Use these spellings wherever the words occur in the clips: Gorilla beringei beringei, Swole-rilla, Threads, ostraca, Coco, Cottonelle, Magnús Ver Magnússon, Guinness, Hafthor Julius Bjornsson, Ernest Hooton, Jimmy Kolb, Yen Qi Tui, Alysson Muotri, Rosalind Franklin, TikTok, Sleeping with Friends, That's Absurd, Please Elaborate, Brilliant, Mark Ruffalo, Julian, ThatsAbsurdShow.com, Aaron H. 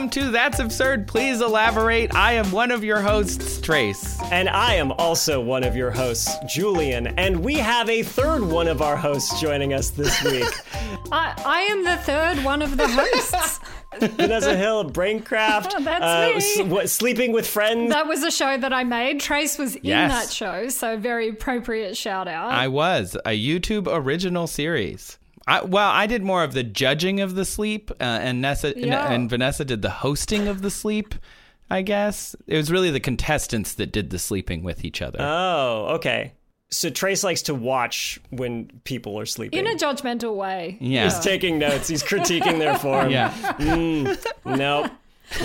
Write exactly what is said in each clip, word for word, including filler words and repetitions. Welcome to That's Absurd, Please Elaborate. I am one of your hosts, Trace. And I am also one of your hosts, Julian. And we have a third one of our hosts joining us this week. I, I am the third one of the hosts. Vanessa Hill, Braincraft, oh, that's uh, me. S- Sleeping with Friends. That was a show that I made. Trace was in yes. that show, so very appropriate shout out. I was. A YouTube original series. I, well, I did more of the judging of the sleep, uh, and, Nessa, yeah. and, and Vanessa did the hosting of the sleep, I guess. It was really the contestants that did the sleeping with each other. Oh, okay. So Trace likes to watch when people are sleeping. In a judgmental way. Yeah. He's taking notes. He's critiquing their form. Yeah. Mm, nope.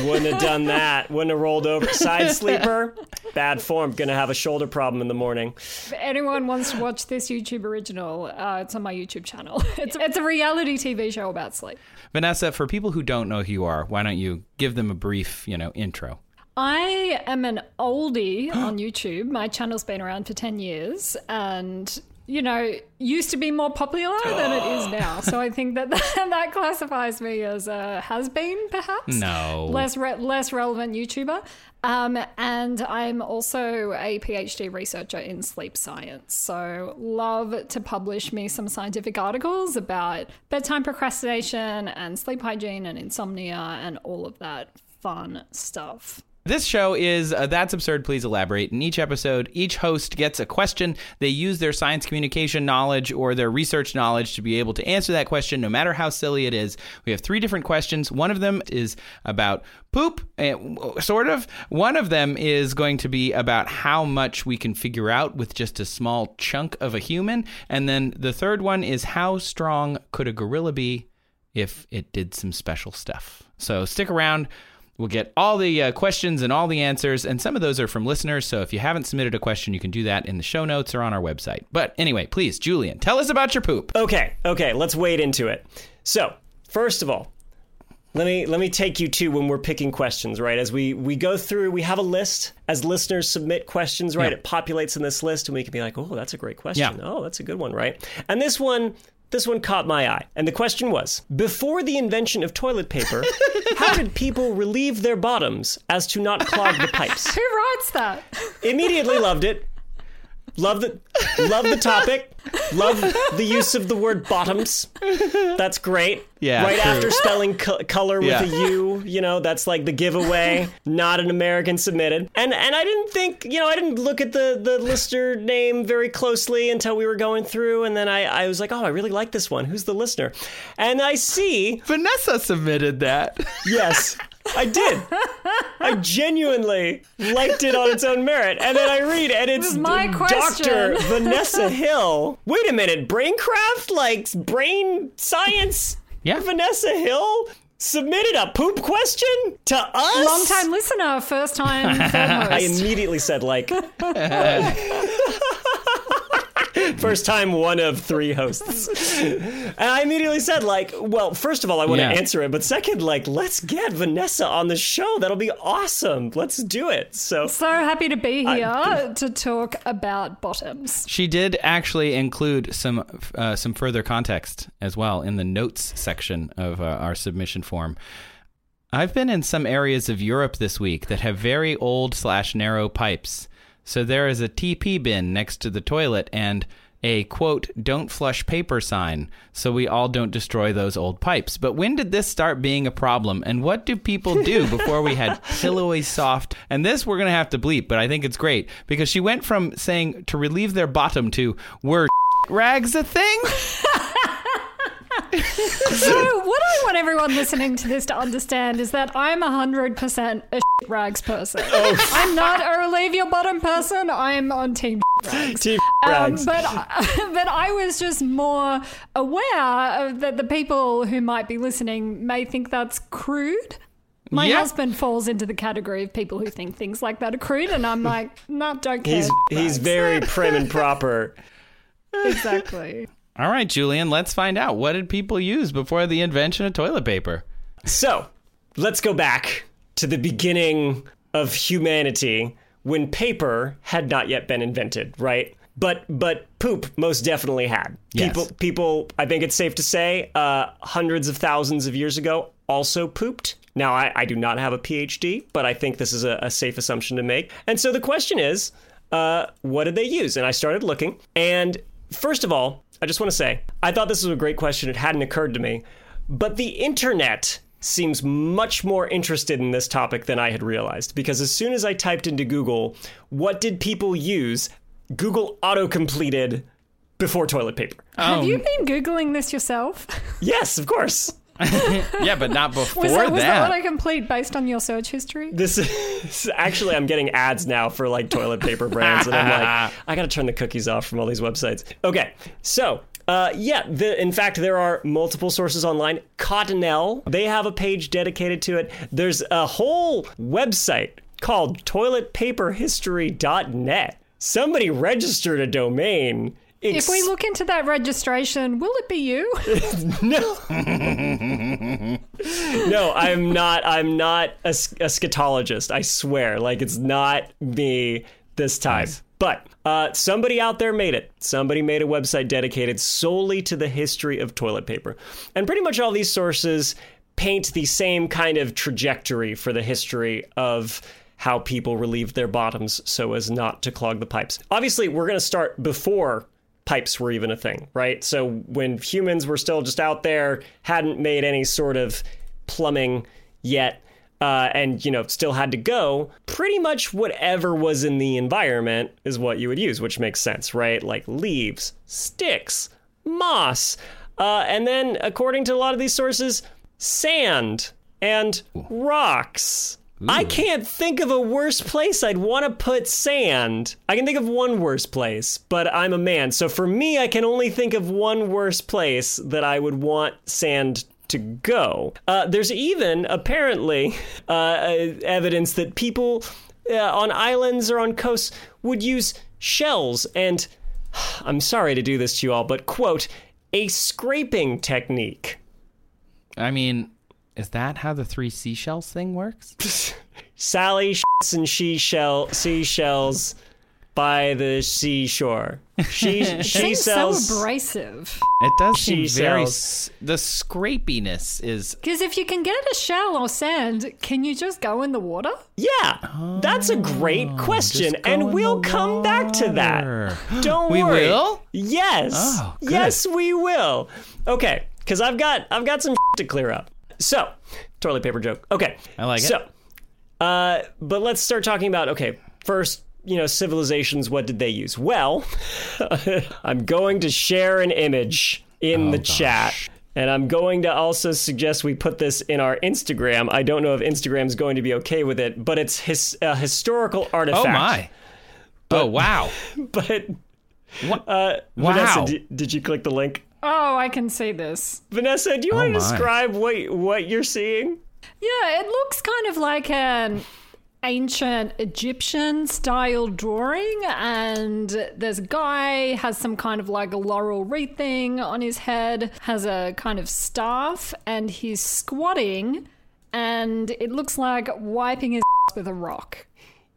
Wouldn't have done that. Wouldn't have rolled over. Side sleeper, bad form. Going to have a shoulder problem in the morning. If anyone wants to watch this YouTube original, uh, it's on my YouTube channel. It's a, it's a reality T V show about sleep. Vanessa, for people who don't know who you are, why don't you give them a brief, you know, intro? I am an oldie on YouTube. My channel's been around for ten years and, you know, used to be more popular than it is now. So I think that that, that classifies me as a has-been, perhaps. No. Less re- less relevant YouTuber. Um, and I'm also a PhD researcher in sleep science. So love to publish me some scientific articles about bedtime procrastination and sleep hygiene and insomnia and all of that fun stuff. This show is uh, That's Absurd, Please Elaborate. In each episode, each host gets a question. They use their science communication knowledge or their research knowledge to be able to answer that question, no matter how silly it is. We have three different questions. One of them is about poop, sort of. One of them is going to be about how much we can figure out with just a small chunk of a human. And then the third one is how strong could a gorilla be if it did some special stuff? So stick around. We'll get all the uh, questions and all the answers, and some of those are from listeners, so if you haven't submitted a question, you can do that in the show notes or on our website. But anyway, please, Julian, tell us about your poop. Okay, okay, let's wade into it. So, first of all, let me let me take you to when we're picking questions, right? As we, we go through, we have a list. As listeners submit questions, right, yeah. It populates in this list, and we can be like, oh, that's a great question. Yeah. Oh, that's a good one, right? And this one... This one caught my eye, and the question was, before the invention of toilet paper, how did people relieve their bottoms as to not clog the pipes? Who writes that? Immediately loved it. Love the, love the topic. Love the use of the word bottoms. That's great. Yeah, right true. After spelling co- color with yeah. a U, you know, that's like the giveaway. Not an American submitted. And and I didn't think, you know, I didn't look at the, the listener name very closely until we were going through. And then I, I was like, oh, I really like this one. Who's the listener? And I see... Vanessa submitted that. Yes. I did. I genuinely liked it on its own merit. And then I read, and it's my Doctor Vanessa Hill. Wait a minute. Braincraft likes brain science? Yeah. Vanessa Hill submitted a poop question to us? Long-time listener, first-time host. I immediately said, like... First time one of three hosts. And I immediately said, like, well, first of all, I want yeah. to answer it. But second, like, let's get Vanessa on the show. That'll be awesome. Let's do it. So so happy to be here I, to talk about bottoms. She did actually include some uh, some further context as well in the notes section of uh, our submission form. I've been in some areas of Europe this week that have very old slash narrow pipes. So there is a T P bin next to the toilet and a, quote, don't flush paper sign, so we all don't destroy those old pipes. But when did this start being a problem, and what do people do before we had pillowy soft? And this we're going to have to bleep, but I think it's great, because she went from saying to relieve their bottom to were rags a thing? So what I want everyone listening to this to understand is that I'm one hundred percent a shit rags person. Oh. I'm not a relieve your bottom person. I'm on team shit rags. Team um, rags. But, but I was just more aware of that the people who might be listening may think that's crude. My yep. husband falls into the category of people who think things like that are crude, and I'm like, no, nah, don't care. He's, he's very prim and proper. Exactly. All right, Julian, let's find out. What did people use before the invention of toilet paper? So, let's go back to the beginning of humanity when paper had not yet been invented, right? But but poop most definitely had. People, yes. people I think it's safe to say, uh, hundreds of thousands of years ago also pooped. Now, I, I do not have a PhD, but I think this is a, a safe assumption to make. And so the question is, uh, what did they use? And I started looking. And first of all, I just want to say, I thought this was a great question. It hadn't occurred to me. But the internet seems much more interested in this topic than I had realized. Because as soon as I typed into Google, what did people use, Google auto-completed before toilet paper. Um, Have you been Googling this yourself? Yes, of course. Yeah, but not before was that. Was that autocomplete based on your search history? This is, actually, I'm getting ads now for like toilet paper brands, and I'm like, I got to turn the cookies off from all these websites. Okay, so... Uh, yeah, the, in fact, there are multiple sources online. Cottonelle, they have a page dedicated to it. There's a whole website called toilet paper history dot net. Somebody registered a domain. Ex- if we look into that registration, will it be you? No. No, I'm not. I'm not a, a scatologist, I swear. Like, it's not me this time. Nice. But uh, somebody out there made it. Somebody made a website dedicated solely to the history of toilet paper. And pretty much all these sources paint the same kind of trajectory for the history of how people relieved their bottoms so as not to clog the pipes. Obviously, we're going to start before pipes were even a thing, right? So when humans were still just out there, hadn't made any sort of plumbing yet, Uh, and, you know, still had to go, pretty much whatever was in the environment is what you would use, which makes sense, right? Like leaves, sticks, moss, uh, and then, according to a lot of these sources, sand and rocks. Ooh. I can't think of a worse place I'd want to put sand. I can think of one worse place, but I'm a man. So for me, I can only think of one worse place that I would want sand to. to go. Uh, there's even, apparently, uh, evidence that people uh, on islands or on coasts would use shells and, I'm sorry to do this to you all, but, quote, a scraping technique. I mean, is that how the three seashells thing works? Sally shits and she shell, seashells by the seashore. She she it sells so abrasive. It does she seem very sells. The scrapiness is because if you can get a shell or sand, can you just go in the water? Yeah, oh, that's a great question, and we'll come water. back to that. Don't we worry. We will. Yes. Oh, yes, we will. Okay, because I've got I've got some to clear up. So, toilet paper joke. Okay, I like so, it. So, uh, but let's start talking about okay first. You know, civilizations, what did they use? Well, I'm going to share an image in oh, the gosh. chat, and I'm going to also suggest we put this in our Instagram. I don't know if Instagram's going to be okay with it, but it's his, a historical artifact. Oh, my. But, oh, wow. But, what? Uh, wow. Vanessa, d- did you click the link? Oh, I can see this. Vanessa, do you oh, want to my. describe what what you're seeing? Yeah, it looks kind of like an... ancient Egyptian style drawing, and there's a guy has some kind of like a laurel wreath thing on his head, has a kind of staff, and he's squatting, and it looks like wiping his ass with a rock.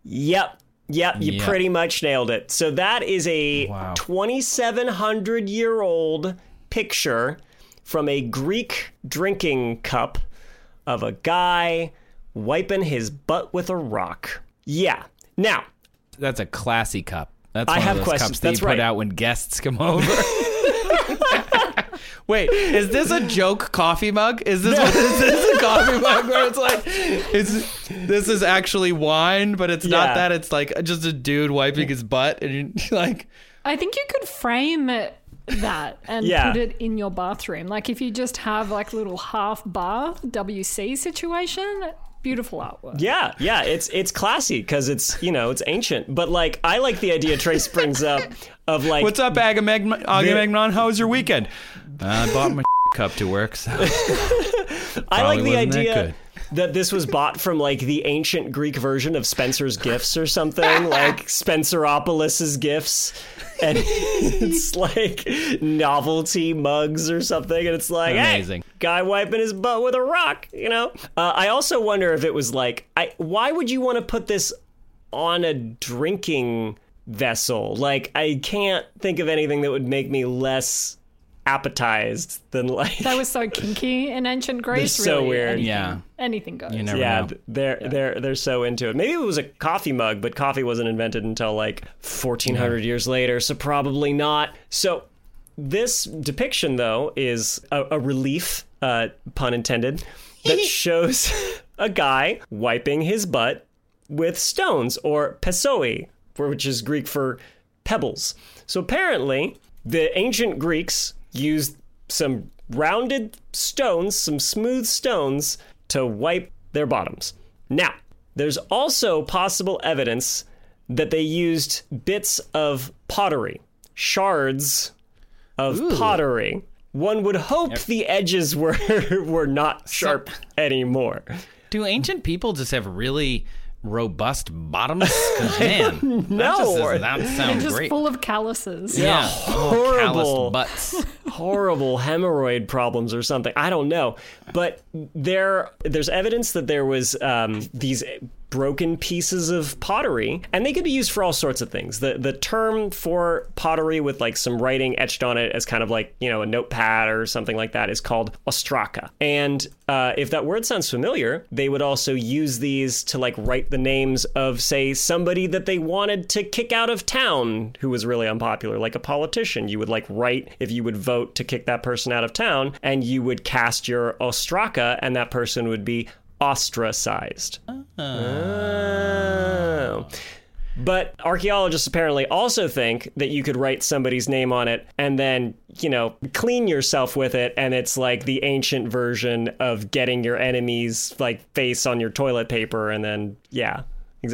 Yep. Yep, you yep. pretty much nailed it. So that is a wow. twenty-seven hundred year old picture from a Greek drinking cup of a guy wiping his butt with a rock. Yeah. Now. That's a classy cup. That's one I have of those questions. cups that That's you right. put out when guests come over. Wait, is this a joke coffee mug? Is this, no. is this a coffee mug where it's like, it's, this is actually wine, but it's yeah. not that. It's like just a dude wiping his butt. And you're like. I think you could frame it. That and yeah. put it in your bathroom. Like if you just have like little half bath W C situation, beautiful artwork. Yeah, yeah, it's it's classy because it's, you know, it's ancient. But like I like the idea Trace brings up of like, what's up, Agamemnon? Agamemnon, how was your weekend? Uh, I bought my cup to work. So I like the idea that, that this was bought from like the ancient Greek version of Spencer's Gifts or something, like Spenceropolis's Gifts. And it's like novelty mugs or something. And it's like, amazing. Hey, guy wiping his butt with a rock, you know? Uh, I also wonder if it was like, I, why would you want to put this on a drinking vessel? Like, I can't think of anything that would make me less appetized than like that was so kinky in ancient Greece. They're really so weird. Anything, yeah, anything goes. You never yeah, know. they're yeah. they're they're so into it. Maybe it was a coffee mug, but coffee wasn't invented until like fourteen hundred yeah. years later, so probably not. So this depiction, though, is a, a relief, uh, pun intended, that shows a guy wiping his butt with stones, or pesoi, which is Greek for pebbles. So apparently, the ancient Greeks used some rounded stones, some smooth stones, to wipe their bottoms. Now, there's also possible evidence that they used bits of pottery, shards of Ooh. pottery. One would hope yep. the edges were were not sharp so, anymore. Do ancient people just have really robust bottoms? Man, no, that sounds just great. Full of calluses. Yeah, yeah. horrible butts, horrible hemorrhoid problems or something. I don't know, but there there's evidence that there was um, these broken pieces of pottery, and they could be used for all sorts of things. The the term for pottery with like some writing etched on it as kind of like, you know, a notepad or something like that is called ostraca. And uh, if that word sounds familiar, they would also use these to like write the names of, say, somebody that they wanted to kick out of town who was really unpopular, like a politician. You would like write, if you would vote to kick that person out of town, and you would cast your ostraca, and that person would be ostracized. Oh. Oh. But archaeologists apparently also think that you could write somebody's name on it and then, you know, clean yourself with it. And it's like the ancient version of getting your enemy's like face on your toilet paper and then, yeah.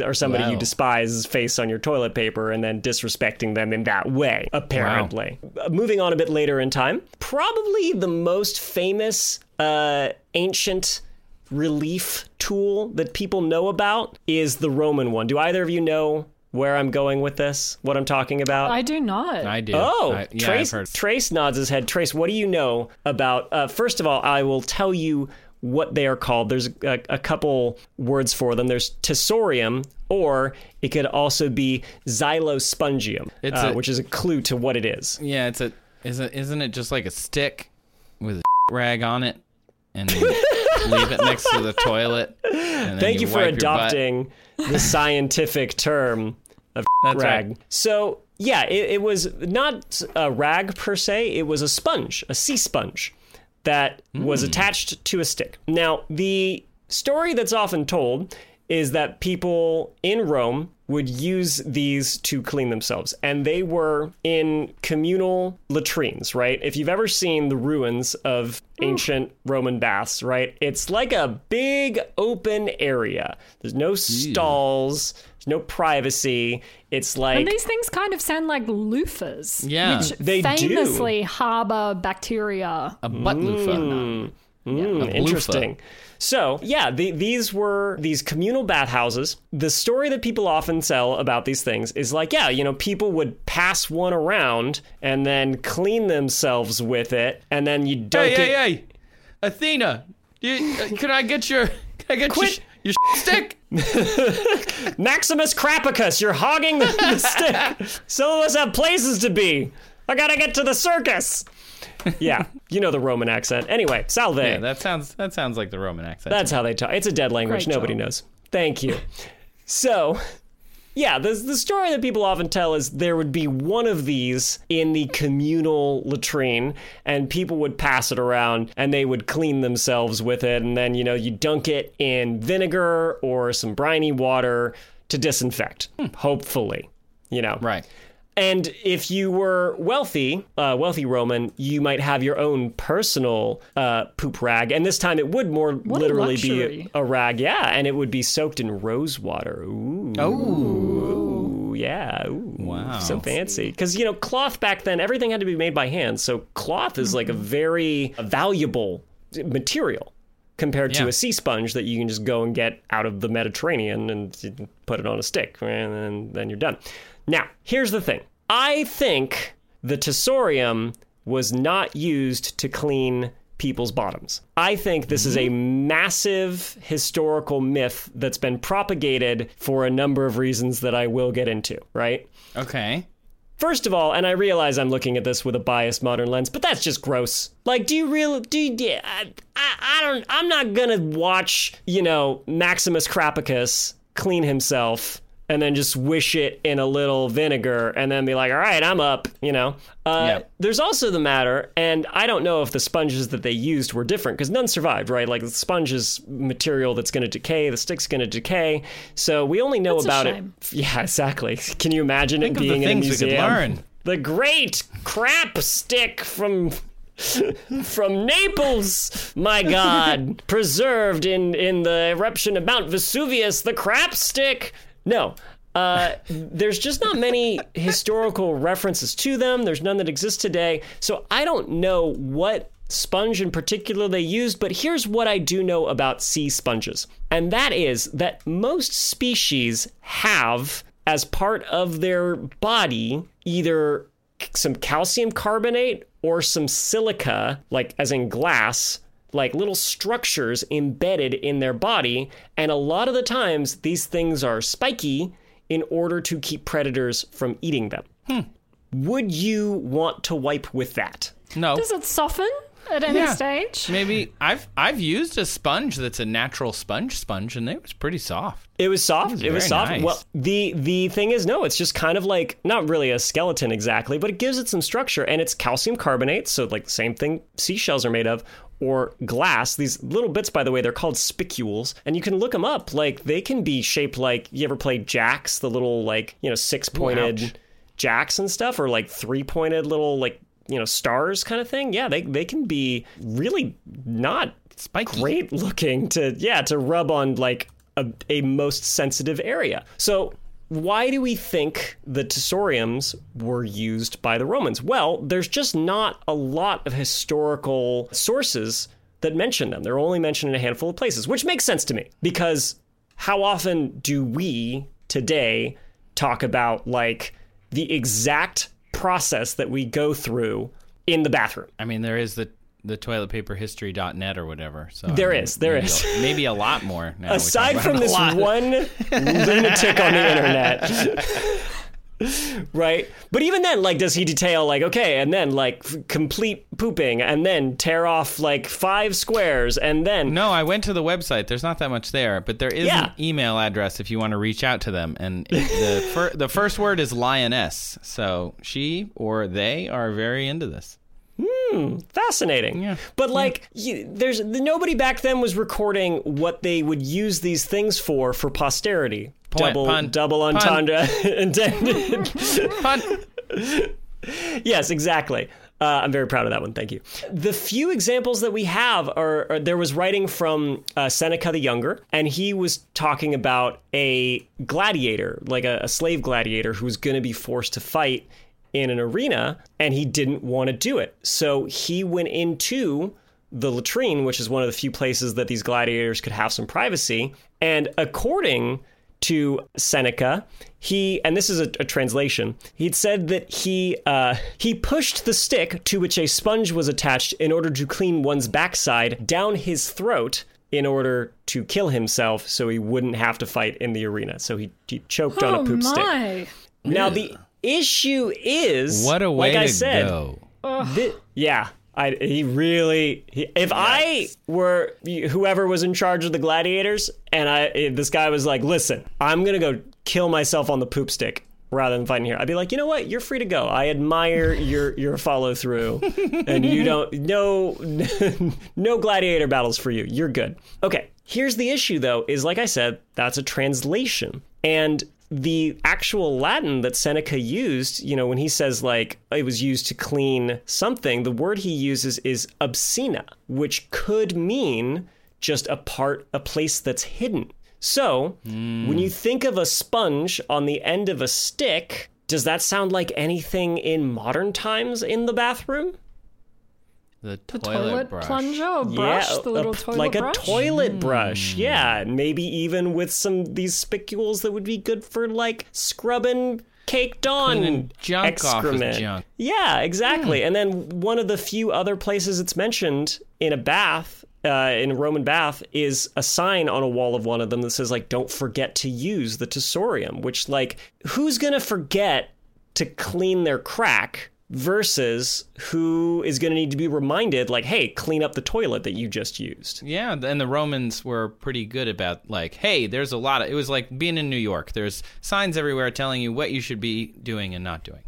Or somebody wow. you despise's face on your toilet paper and then disrespecting them in that way, apparently. Wow. Moving on a bit later in time, probably the most famous uh, ancient relief tool that people know about is the Roman one. Do either of you know where I'm going with this? What I'm talking about? I do not. I do. Oh, I, yeah, Trace, Trace nods his head. Trace, what do you know about? Uh, first of all, I will tell you what they are called. There's a, a couple words for them. There's tessorium, or it could also be xylospongium, it's uh, a, which is a clue to what it is. Yeah, it's a. Isn't isn't it just like a stick with a rag on it? And then leave it next to the toilet. And Thank you, you for adopting the scientific term of That's rag. Right. So, yeah, it, it was not a rag per se. It was a sponge, a sea sponge that mm. was attached to a stick. Now, the story that's often told is that people in Rome would use these to clean themselves. And they were in communal latrines, right? If you've ever seen the ruins of ancient Ooh. Roman baths, right? It's like a big open area. There's no stalls, there's no privacy. It's like... And these things kind of sound like loofahs. Yeah, which they famously do. harbor bacteria. A butt mm. loofah. Mm, yeah, interesting. Loofah. So, yeah, the, these were these communal bathhouses. The story that people often tell about these things is like, yeah, you know, people would pass one around and then clean themselves with it. And then you dunk hey, it. Hey, hey, Athena, you, uh, can I get your, can I get Quit. your, your stick? Maximus Crapicus, you're hogging the, the stick. Some of us have places to be. I gotta get to the circus. Yeah, you know the Roman accent. Anyway, salve. Yeah, that sounds that sounds like the Roman accent. That's how they talk. It's a dead language. Great Nobody job. knows. Thank you. So, yeah, the, the story that people often tell is there would be one of these in the communal latrine, and people would pass it around, and they would clean themselves with it, and then, you know, you dunk it in vinegar or some briny water to disinfect, hmm. hopefully, you know. Right. And if you were wealthy, uh, wealthy Roman, you might have your own personal uh, poop rag. And this time it would more what literally be a, a rag. Yeah. And it would be soaked in rose water. Ooh. Oh. Ooh, yeah. Ooh. Wow. So fancy. Because, you know, cloth back then, everything had to be made by hand. So cloth is mm-hmm. like a very valuable material compared yeah. to a sea sponge that you can just go and get out of the Mediterranean and put it on a stick. And then, then you're done. Now, here's the thing. I think the tessorium was not used to clean people's bottoms. I think this is a massive historical myth that's been propagated for a number of reasons that I will get into, right? Okay. First of all, and I realize I'm looking at this with a biased modern lens, but that's just gross. Like, do you really, do you, do you, I, I, I don't, I'm not gonna watch, you know, Maximus Crappicus clean himself and then just wish it in a little vinegar and then be like, all right, I'm up, you know? Uh, yep. There's also the matter, and I don't know if the sponges that they used were different, because none survived, right? Like, the sponge is material that's going to decay, the stick's going to decay, so we only know that's about it. Yeah, exactly. Can you imagine Think it being in a museum? We could learn. The great crap stick from... from Naples, my God, preserved in, in the eruption of Mount Vesuvius, the crap stick... No, uh, there's just not many historical references to them. There's none that exist today. So I don't know what sponge in particular they used, but here's what I do know about sea sponges. And that is that most species have, as part of their body, either some calcium carbonate or some silica, like as in glass, like little structures embedded in their body. And a lot of the times these things are spiky in order to keep predators from eating them. Hmm. Would you want to wipe with that? No. Does it soften at any yeah. stage? Maybe. I've I've used a sponge that's a natural sponge sponge, and it was pretty soft. It was soft. It was, it was soft. Nice. Well, the, the thing is, no, it's just kind of like, not really a skeleton exactly, but it gives it some structure, and it's calcium carbonate, so like the same thing seashells are made of, or glass. These little bits, by the way, they're called spicules, and you can look them up. Like, they can be shaped like, you ever played jacks, the little, like, you know, six-pointed Ouch. jacks and stuff, or like three-pointed little, like, you know, stars kind of thing. Yeah, they they can be really not spiky. Great looking to, yeah, to rub on like a, a most sensitive area. So why do we think the tessoriums were used by the Romans? Well, there's just not a lot of historical sources that mention them. They're only mentioned in a handful of places, which makes sense to me, because how often do we today talk about like the exact process that we go through in the bathroom? I mean, there is the the toilet paper history dot net or whatever. So there I mean, is, there maybe is. A, maybe a lot more now. Aside from this one lunatic on the internet. Right? But even then, like, does he detail, like, okay, and then, like, f- complete pooping, and then tear off, like, five squares, and then... No, I went to the website. There's not that much there, but there is yeah. an email address if you want to reach out to them, and the fir- the first word is lioness, so she or they are very into this. Hmm, fascinating. Yeah. But like, yeah. you, there's nobody back then was recording what they would use these things for for posterity. Point. Double Pun. double entendre intended. Pun. Yes, exactly. Uh, I'm very proud of that one. Thank you. The few examples that we have are, are there was writing from uh, Seneca the Younger, and he was talking about a gladiator, like a, a slave gladiator who was going to be forced to fight in an arena, and he didn't want to do it. So he went into the latrine, which is one of the few places that these gladiators could have some privacy. And according to Seneca, he, and this is a, a translation, he'd said that he uh, he pushed the stick to which a sponge was attached in order to clean one's backside down his throat in order to kill himself so he wouldn't have to fight in the arena. So he, he choked oh on a poop my. stick. Now the issue is, what a way like I to said, go. Thi- yeah, I, he really. He, if yes. I were whoever was in charge of the gladiators, and I this guy was like, "Listen, I'm gonna go kill myself on the poop stick rather than fighting here," I'd be like, "You know what? You're free to go. I admire your your follow through, and you don't no no gladiator battles for you. You're good." Okay, here's the issue though: is like I said, that's a translation, and the actual Latin that Seneca used, you know, when he says like it was used to clean something, the word he uses is obscena, which could mean just a part, a place that's hidden. So mm. when you think of a sponge on the end of a stick, does that sound like anything in modern times in the bathroom? The toilet, the toilet brush. plunger or brush, yeah, the little a, toilet like brush. Like a toilet brush, mm. yeah. Maybe even with some these spicules that would be good for like scrubbing caked on junk excrement. Off of junk. Yeah, exactly. Mm. And then one of the few other places it's mentioned in a bath, uh, in a Roman bath, is a sign on a wall of one of them that says like, "Don't forget to use the tessorium," which like, who's gonna forget to clean their crack versus who is going to need to be reminded, like, hey, clean up the toilet that you just used. Yeah, and the Romans were pretty good about, like, hey, there's a lot of... It was like being in New York. There's signs everywhere telling you what you should be doing and not doing.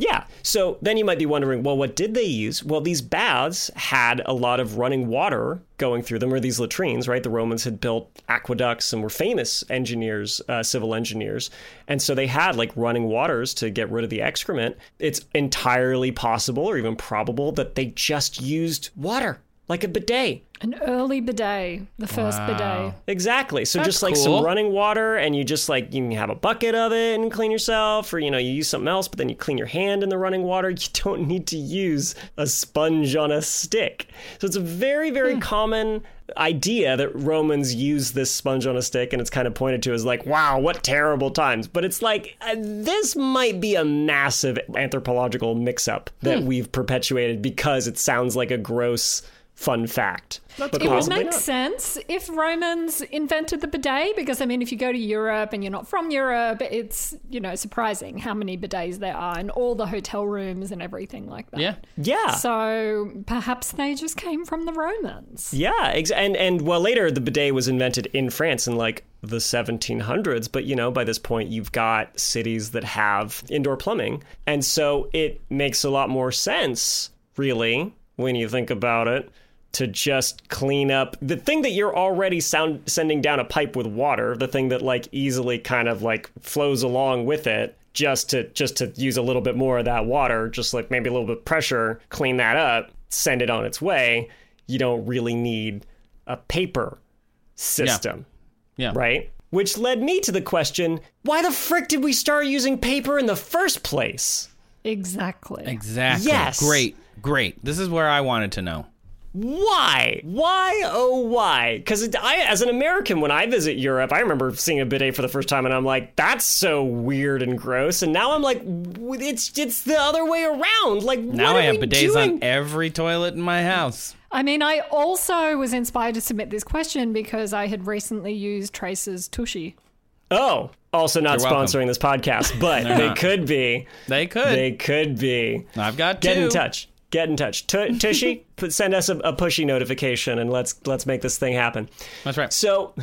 Yeah, so then you might be wondering, well, what did they use? Well, these baths had a lot of running water going through them, or these latrines, right? The Romans had built aqueducts and were famous engineers, uh, civil engineers. And so they had, like, running waters to get rid of the excrement. It's entirely possible or even probable that they just used water, like a bidet. An early bidet, the first wow. bidet. Exactly. So That's just like cool. some running water, and you just like, you can have a bucket of it and clean yourself, or, you know, you use something else, but then you clean your hand in the running water. You don't need to use a sponge on a stick. So it's a very, very mm. common idea that Romans use this sponge on a stick, and it's kind of pointed to as like, wow, what terrible times. But it's like, uh, this might be a massive anthropological mix-up that mm. we've perpetuated because it sounds like a gross... fun fact. But it would make not. sense if Romans invented the bidet, because, I mean, if you go to Europe and you're not from Europe, it's, you know, surprising how many bidets there are in all the hotel rooms and everything like that. Yeah. Yeah. So perhaps they just came from the Romans. Yeah. Ex- and, and well, later the bidet was invented in France in like the seventeen hundreds. But, you know, by this point, you've got cities that have indoor plumbing. And so it makes a lot more sense, really, when you think about it, to just clean up the thing that you're already sound sending down a pipe with water, the thing that like easily kind of like flows along with it, just to just to use a little bit more of that water, just like maybe a little bit of pressure, clean that up, send it on its way. You don't really need a paper system. Yeah. yeah. Right? Which led me to the question, why the frick did we start using paper in the first place? Exactly. Exactly. Yes. Great. Great. This is where I wanted to know. Why? Why, oh, why? Because I, as an American, when I visit Europe, I remember seeing a bidet for the first time, and I'm like, that's so weird and gross. And now I'm like, it's it's the other way around. Like, now I have bidets doing? on every toilet in my house. I mean, I also was inspired to submit this question because I had recently used Trace's Tushy. Oh, also not You're sponsoring welcome. this podcast, but they not. could be. They could. They could be. I've got two. Get in touch. Get in touch. T- Tushy, send us a, a pushy notification and let's let's make this thing happen. That's right. So,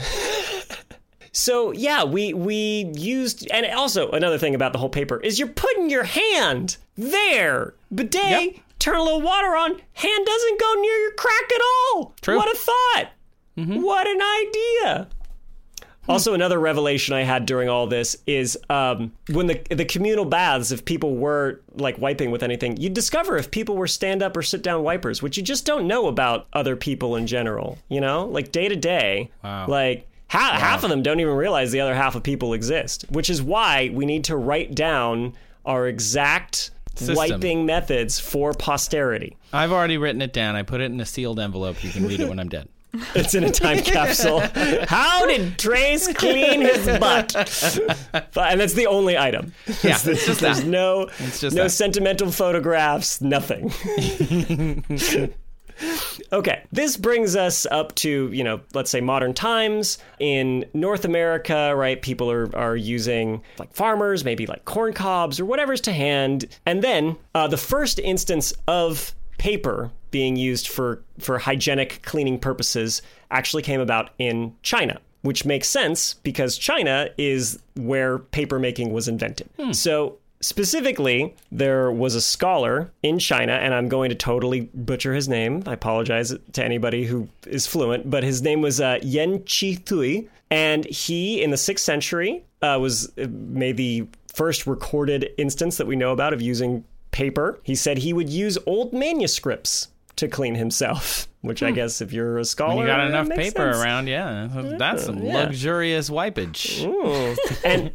so yeah, we we used, and also another thing about the whole paper is you're putting your hand there. Bidet, yep. turn a little water on, hand doesn't go near your crack at all. True. What a thought. Mm-hmm. What an idea. Also, another revelation I had during all this is um, when the the communal baths, if people were like wiping with anything, you'd discover if people were stand up or sit down wipers, which you just don't know about other people in general, you know, like day to day, like ha- wow. half of them don't even realize the other half of people exist, which is why we need to write down our exact System. wiping methods for posterity. I've already written it down. I put it in a sealed envelope. You can read it when I'm dead. It's in a time capsule. How did Trace clean his butt? And that's the only item. Yeah, the, it's just there's that. no, it's just no that. sentimental photographs, nothing. Okay, this brings us up to, you know, let's say modern times in North America, right? People are, are using like farmers, maybe like corn cobs or whatever's to hand. And then uh, the first instance of paper being used for, for hygienic cleaning purposes actually came about in China, which makes sense because China is where paper making was invented. Hmm. So specifically, there was a scholar in China, and I'm going to totally butcher his name. I apologize to anybody who is fluent, but his name was uh, Yen Qi Tui, and he, in the sixth century, uh, was made the first recorded instance that we know about of using paper. He said he would use old manuscripts to clean himself, which hmm. I guess if you're a scholar, when you got enough paper sense. around, yeah, that's some yeah. luxurious wipage. Ooh. And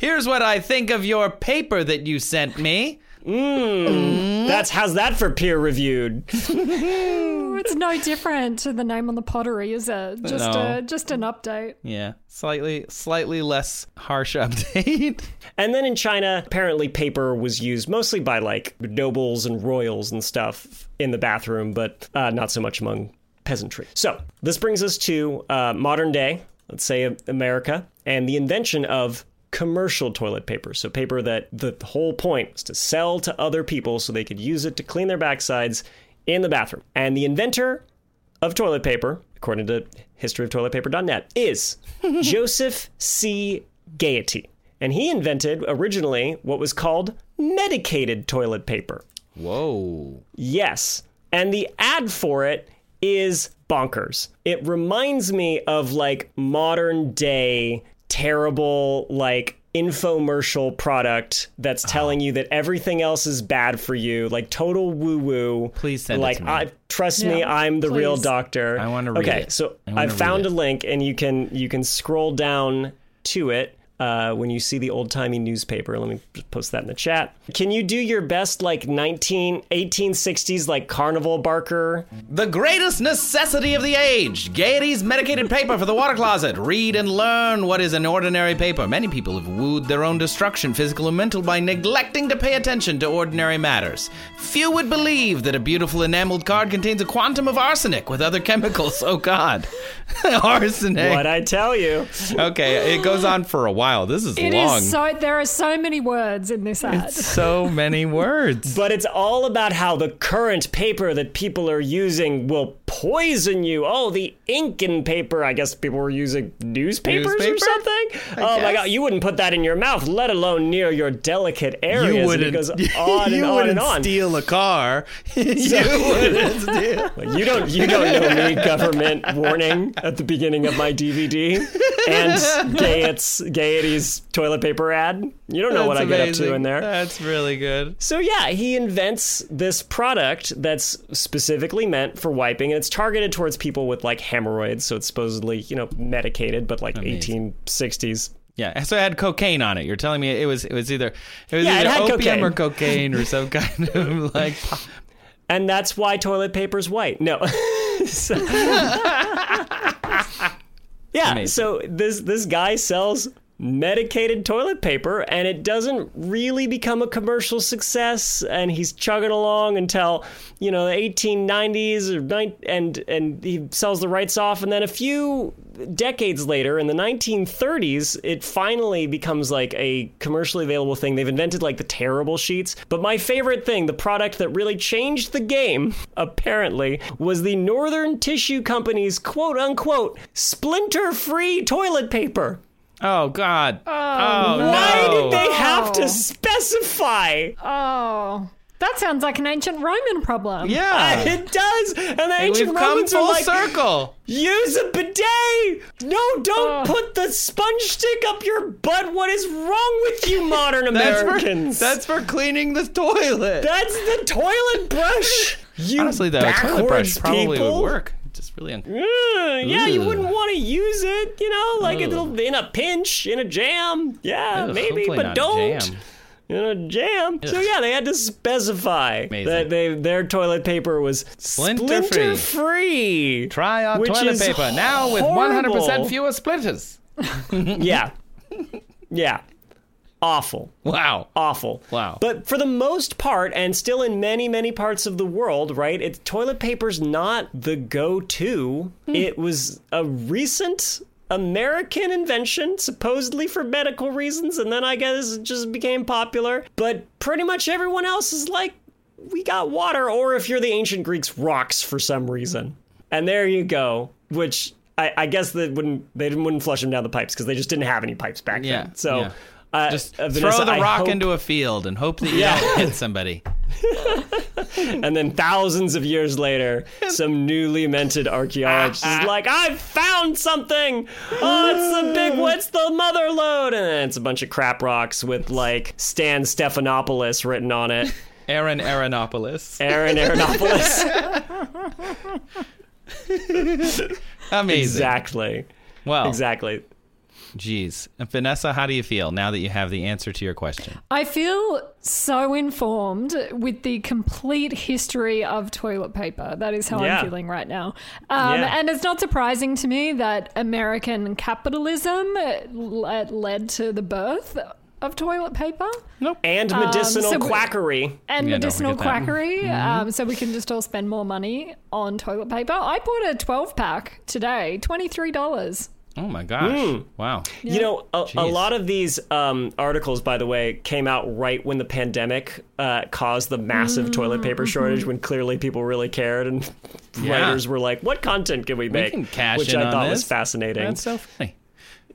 here's what I think of your paper that you sent me. Mm, mm. That's how's that for peer reviewed? It's no different to the name on the pottery, is it? Just no. a, just an update. Yeah, slightly slightly less harsh update. And then in China, apparently paper was used mostly by like nobles and royals and stuff in the bathroom, but uh, not so much among peasantry. So this brings us to uh, modern day, let's say America, and the invention of commercial toilet paper. So paper that the whole point was to sell to other people so they could use it to clean their backsides in the bathroom. And the inventor of toilet paper, according to history of toilet paper dot net, is Joseph C. Gayetty. And he invented originally what was called medicated toilet paper. Whoa. Yes. And the ad for it is bonkers. It reminds me of like modern day terrible like infomercial product that's telling oh. you that everything else is bad for you, like total woo-woo. Please send like, it to me. I, trust yeah, me, I'm the please. real doctor. I want to read okay, it. Okay, so I, I found a link and you can you can scroll down to it. Uh, when you see the old-timey newspaper, let me post that in the chat. Can you do your best, like, nineteen, eighteen sixties, like, carnival barker? The greatest necessity of the age. Gayetty's medicated paper for the water closet. Read and learn what is an ordinary paper. Many people have wooed their own destruction, physical and mental, by neglecting to pay attention to ordinary matters. Few would believe that a beautiful enameled card contains a quantum of arsenic with other chemicals. Oh, God. Arsenic. What I tell you. Okay, it goes on for a while. Wow, this is it long. It is so, there are so many words in this ad. It's so many words. But it's all about how the current paper that people are using will poison you. Oh, the ink in paper. I guess people were using newspapers Newspaper? or something. I oh guess. my God, you wouldn't put that in your mouth, let alone near your delicate areas. You wouldn't. It goes on and on and on. Steal a car. You wouldn't steal. You don't. You don't know me. Government warning at the beginning of my D V D and Gayett's Gayett. eighties toilet paper ad. You don't know that's what I amazing. get up to in there. That's really good. So yeah, he invents this product that's specifically meant for wiping, and it's targeted towards people with like hemorrhoids. So it's supposedly, you know, medicated, but like amazing. eighteen sixties. Yeah, so it had cocaine on it. You're telling me it was it was either it was yeah, either it had opium cocaine. or cocaine or some kind of like. And that's why toilet paper's white. No. so, yeah. Amazing. So this this guy sells medicated toilet paper, and it doesn't really become a commercial success, and he's chugging along until, you know, the eighteen nineties, or nine, and and he sells the rights off, and then a few decades later, in the nineteen thirties, it finally becomes like a commercially available thing. They've invented like the terrible sheets, but my favorite thing, the product that really changed the game, apparently, was the Northern Tissue Company's quote-unquote splinter-free toilet paper. Oh, God. Oh, oh no. Why did they have to specify? Oh, that sounds like an ancient Roman problem. Yeah. Uh, it does. And the and ancient Romans are like, circle. Use a bidet. No, don't oh. put the sponge stick up your butt. What is wrong with you modern Americans? That's for, that's for cleaning the toilet. That's the toilet brush. You Honestly, though, a toilet brush probably people. would work. Just really un- mm, yeah, Ooh. you wouldn't want to use it, you know, like it'll, in a pinch, in a jam. Yeah, Ugh, maybe, but don't. Jam. In a jam. Ugh. So yeah, they had to specify Amazing. that they their toilet paper was splinter, splinter free. free. Try our toilet paper horrible. now with one hundred percent fewer splinters. yeah, yeah. Awful. Wow. Awful. Wow. But for the most part, and still in many, many parts of the world, right, it, toilet paper's not the go-to. Mm. It was a recent American invention, supposedly for medical reasons, and then I guess it just became popular. But pretty much everyone else is like, we got water, or if you're the ancient Greeks, rocks for some reason. And there you go, which I, I guess that wouldn't, they wouldn't flush them down the pipes because they just didn't have any pipes back yeah. then. So. Yeah. Uh, Just uh, Vanessa, throw the I rock hope... into a field and hope that you yeah. don't hit somebody. And then thousands of years later, some newly minted archaeologist is like, I've found something! Oh, it's the big what's the mother load! And it's a bunch of crap rocks with, like, Stan Stephanopoulos written on it. Aaron Aronopoulos. Aaron Aronopoulos. Amazing. Exactly. Well. Exactly. Jeez. And Vanessa, how do you feel now that you have the answer to your question? I feel so informed with the complete history of toilet paper. That is how yeah. I'm feeling right now. Um, yeah. And it's not surprising to me that American capitalism led to the birth of toilet paper. Nope. And medicinal um, so quackery. We, and yeah, medicinal quackery. Mm-hmm. Um, so we can just all spend more money on toilet paper. I bought a twelve pack today, twenty-three dollars. Oh my gosh. Mm. Wow. Yeah. You know, a, a lot of these um, articles, by the way, came out right when the pandemic uh, caused the massive mm. toilet paper shortage, when clearly people really cared and yeah. writers were like, what content can we make? We can cash Which in I on thought this. Was fascinating. That's so funny.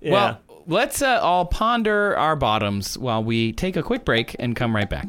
Yeah. Well, let's uh, all ponder our bottoms while we take a quick break and come right back.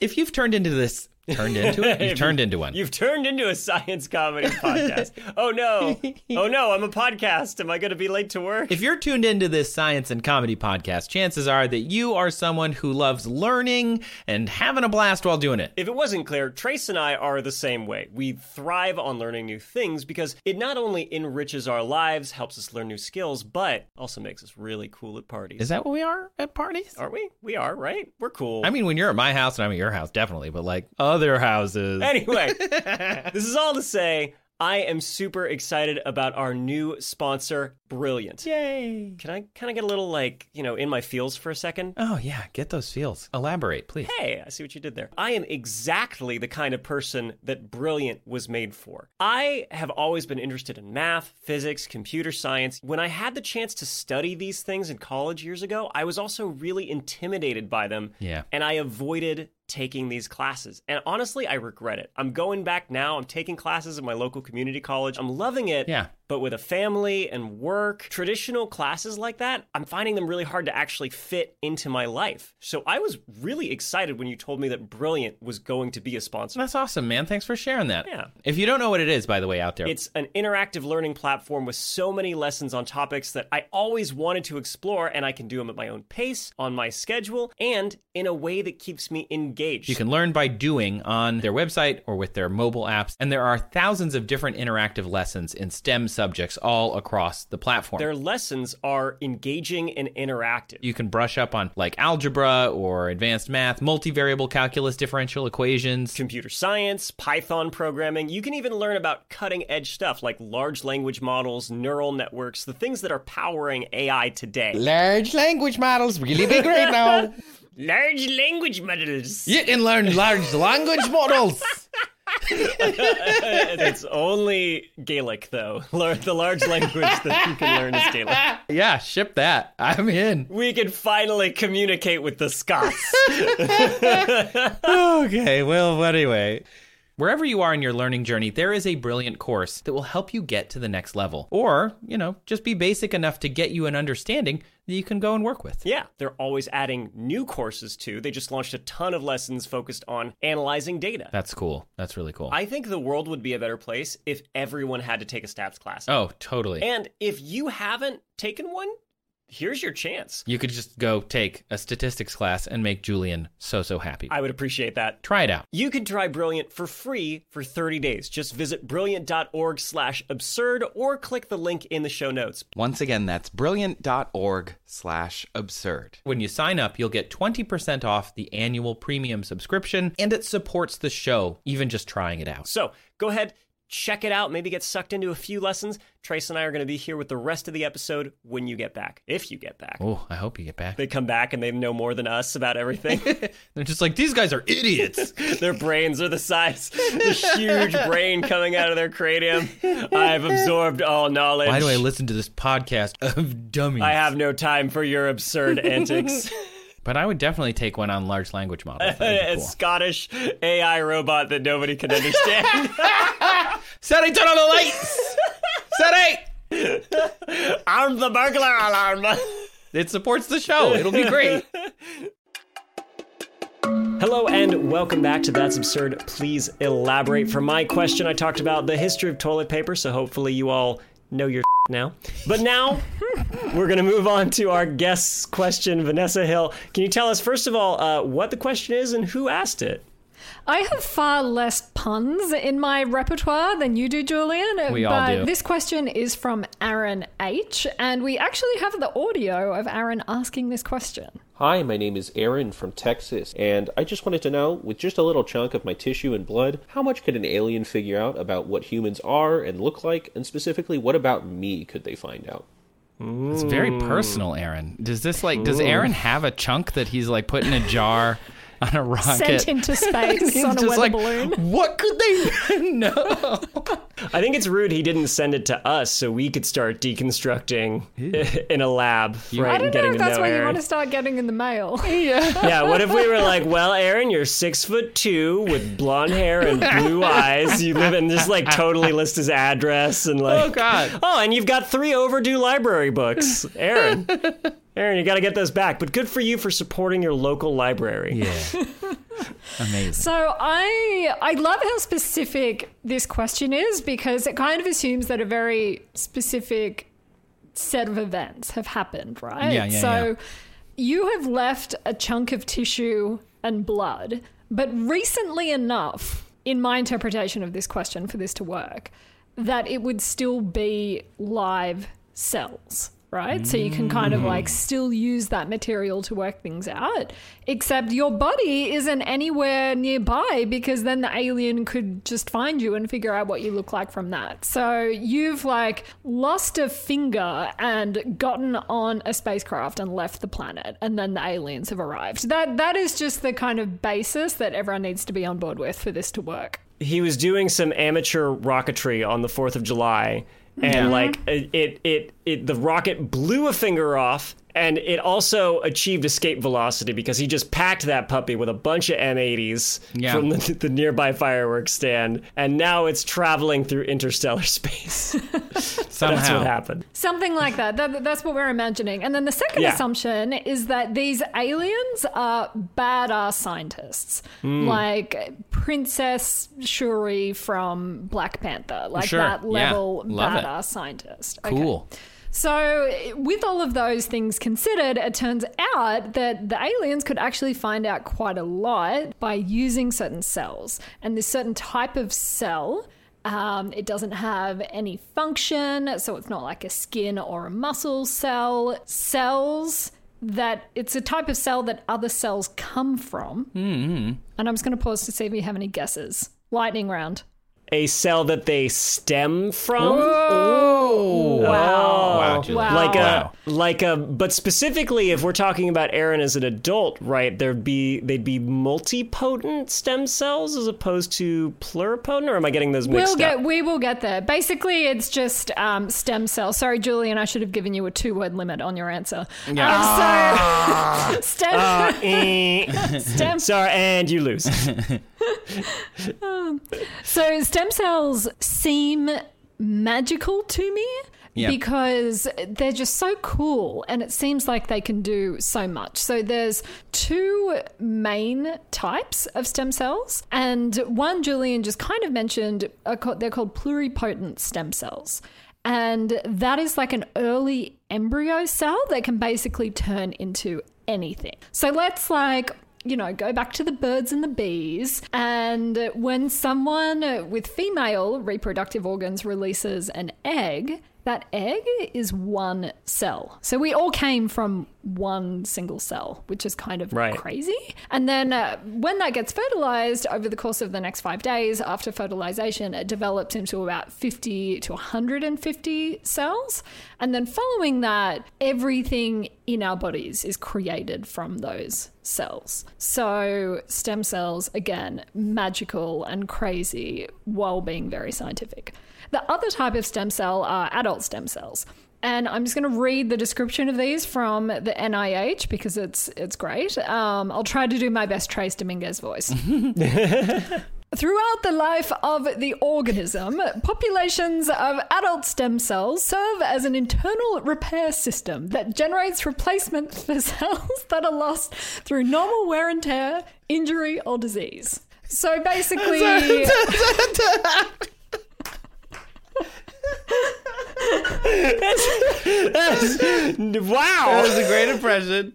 If you've turned into this... Turned into it? You've turned into one. You've turned into a science comedy podcast. Oh, no. Oh, no. I'm a podcast. Am I going to be late to work? If you're tuned into this science and comedy podcast, chances are that you are someone who loves learning and having a blast while doing it. If it wasn't clear, Trace and I are the same way. We thrive on learning new things because it not only enriches our lives, helps us learn new skills, but also makes us really cool at parties. Is that what we are at parties? Are we? We are, right? We're cool. I mean, when you're at my house and I'm at your house, definitely, but like... Uh, Other houses. Anyway, this is all to say, I am super excited about our new sponsor, Brilliant. Yay. Can I kind of get a little, like, you know, in my feels for a second? Oh, yeah. Get those feels. Elaborate, please. Hey, I see what you did there. I am exactly the kind of person that Brilliant was made for. I have always been interested in math, physics, computer science. When I had the chance to study these things in college years ago, I was also really intimidated by them. Yeah. And I avoided taking these classes. And honestly, I regret it. I'm going back now. I'm taking classes at my local community college. I'm loving it. Yeah. But with a family and work, traditional classes like that, I'm finding them really hard to actually fit into my life. So I was really excited when you told me that Brilliant was going to be a sponsor. That's awesome, man. Thanks for sharing that. Yeah. If you don't know what it is, by the way, out there, it's an interactive learning platform with so many lessons on topics that I always wanted to explore, and I can do them at my own pace, on my schedule, and in a way that keeps me engaged. You can learn by doing on their website or with their mobile apps, and there are thousands of different interactive lessons in STEM subjects all across the platform. Their lessons are engaging and interactive. You can brush up on like algebra or advanced math, multivariable calculus, differential equations, computer science, Python programming. You can even learn about cutting edge stuff like large language models, neural networks, the things that are powering A I today. Large language models, really big right now. Large language models. You can learn large language models. It's only Gaelic, though. The large language that you can learn is Gaelic. Yeah, ship that. I'm in. We can finally communicate with the Scots. Okay, well, anyway... Wherever you are in your learning journey, there is a Brilliant course that will help you get to the next level. Or, you know, just be basic enough to get you an understanding that you can go and work with. Yeah, they're always adding new courses too. They just launched a ton of lessons focused on analyzing data. That's cool. That's really cool. I think the world would be a better place if everyone had to take a stats class. Oh, totally. And if you haven't taken one, here's your chance. You could just go take a statistics class and make Julian so, so happy. I would appreciate that. Try it out. You can try Brilliant for free for thirty days. Just visit brilliant.org slash absurd or click the link in the show notes. Once again, that's brilliant.org slash absurd. When you sign up, you'll get twenty percent off the annual premium subscription, and it supports the show, even just trying it out. So go ahead, check it out, maybe get sucked into a few lessons. Trace and I are going to be here with the rest of the episode when you get back, if you get back. Oh, I hope you get back. They come back and they know more than us about everything. They're just like, these guys are idiots. Their brains are the size, the huge brain coming out of their cranium. I've absorbed all knowledge. Why do I listen to this podcast of dummies? I have no time for your absurd antics. But I would definitely take one on large language models. A cool. Scottish A I robot that nobody can understand. Sorry, turn on the lights! Sorry! Arm the burglar alarm! It supports the show. It'll be great. Hello and welcome back to That's Absurd. Please elaborate. For my question, I talked about the history of toilet paper, so hopefully you all know your now. But now we're going to move on to our guest's question, Vanessa Hill. Can you tell us, first of all, uh, what the question is and who asked it? I have far less puns in my repertoire than you do, Julian. We but all do. This question is from Aaron H, and we actually have the audio of Aaron asking this question. Hi, my name is Aaron from Texas, and I just wanted to know, with just a little chunk of my tissue and blood, how much could an alien figure out about what humans are and look like, and specifically, what about me could they find out? Ooh. It's very personal, Aaron. Does this like, Ooh. Does Aaron have a chunk that he's like put in a jar on a rocket. Sent into space on a weather like, balloon. What could they know? I think it's rude he didn't send it to us so we could start deconstructing Ew. in a lab. Yeah. Right, I don't and know getting if that's what you want to start getting in the mail. Yeah. Yeah, what if we were like, well, Aaron, you're six foot two with blonde hair and blue eyes. You live in just like totally list his address and like, oh, God. Oh, and you've got three overdue library books. Aaron. Aaron, you got to get those back. But good for you for supporting your local library. Yeah. Amazing. So I I love how specific this question is, because it kind of assumes that a very specific set of events have happened, right? Yeah, yeah, so yeah. You have left a chunk of tissue and blood, but recently enough, in my interpretation of this question for this to work, that it would still be live cells. Right? So you can kind of like still use that material to work things out, except your body isn't anywhere nearby, because then the alien could just find you and figure out what you look like from that. So you've like lost a finger and gotten on a spacecraft and left the planet, and then the aliens have arrived. That that is just the kind of basis that everyone needs to be on board with for this to work. He was doing some amateur rocketry on the fourth of July. And, yeah. like, it, it, it, the rocket blew a finger off, and it also achieved escape velocity because he just packed that puppy with a bunch of M eighties yeah. from the, the nearby fireworks stand, and now it's traveling through interstellar space. Somehow. That's what happened. Something like that. that. That's what we're imagining. And then the second yeah. assumption is that these aliens are badass scientists, mm. like Princess Shuri from Black Panther, like sure. that level yeah. badass it. scientist. Okay. Cool. So with all of those things considered, it turns out that the aliens could actually find out quite a lot by using certain cells. And this certain type of cell, um, it doesn't have any function, so it's not like a skin or a muscle cell. Cells that it's a type of cell that other cells come from. Mm-hmm. And I'm just going to pause to see if we have any guesses. Lightning round. A cell that they stem from? Oh, wow. Wow. wow. Like a, wow. like a, but specifically if we're talking about Aaron as an adult, right, there'd be, they'd be multipotent stem cells as opposed to pluripotent, or am I getting those mixed we'll get, up? We will get there. Basically, it's just um, stem cells. Sorry, Julian, I should have given you a two-word limit on your answer. Yeah. Um, ah. So, stem, uh, eh. stem. Sorry, and you lose. um, so stem cells seem magical to me yeah. because they're just so cool, and it seems like they can do so much. So there's two main types of stem cells, and one Julian just kind of mentioned, are called, they're called pluripotent stem cells. And that is like an early embryo cell that can basically turn into anything. So let's like... you know, go back to the birds and the bees. And when someone with female reproductive organs releases an egg, that egg is one cell. So we all came from one single cell, which is kind of right. crazy. And then uh, when that gets fertilized over the course of the next five days after fertilization, it develops into about fifty to one hundred fifty cells. And then following that, everything in our bodies is created from those cells. So stem cells, again, magical and crazy while being very scientific. The other type of stem cell are adult stem cells. And I'm just going to read the description of these from the N I H because it's it's great. Um, I'll try to do my best Trace Dominguez voice. Throughout the life of the organism, populations of adult stem cells serve as an internal repair system that generates replacement for cells that are lost through normal wear and tear, injury, or disease. So basically... that's, that's, wow, that was a great impression.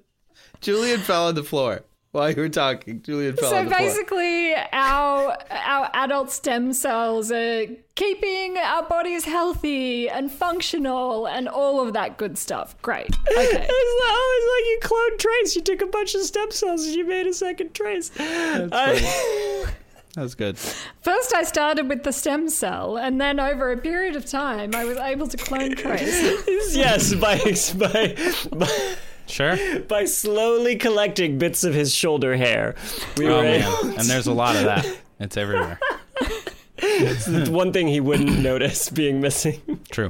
Julian fell on the floor while you were talking. Julian fell so on the floor. So basically, our our adult stem cells are keeping our bodies healthy and functional and all of that good stuff. Great. Okay. It's like, oh, it's like you cloned Trace. You took a bunch of stem cells and you made a second Trace. That's uh, funny. That was good. First, I started with the stem cell, and then over a period of time, I was able to clone Trace. Yes, by, by, by Sure. By slowly collecting bits of his shoulder hair. We oh, were man. To... And there's a lot of that. It's everywhere. It's the one thing he wouldn't notice being missing. True.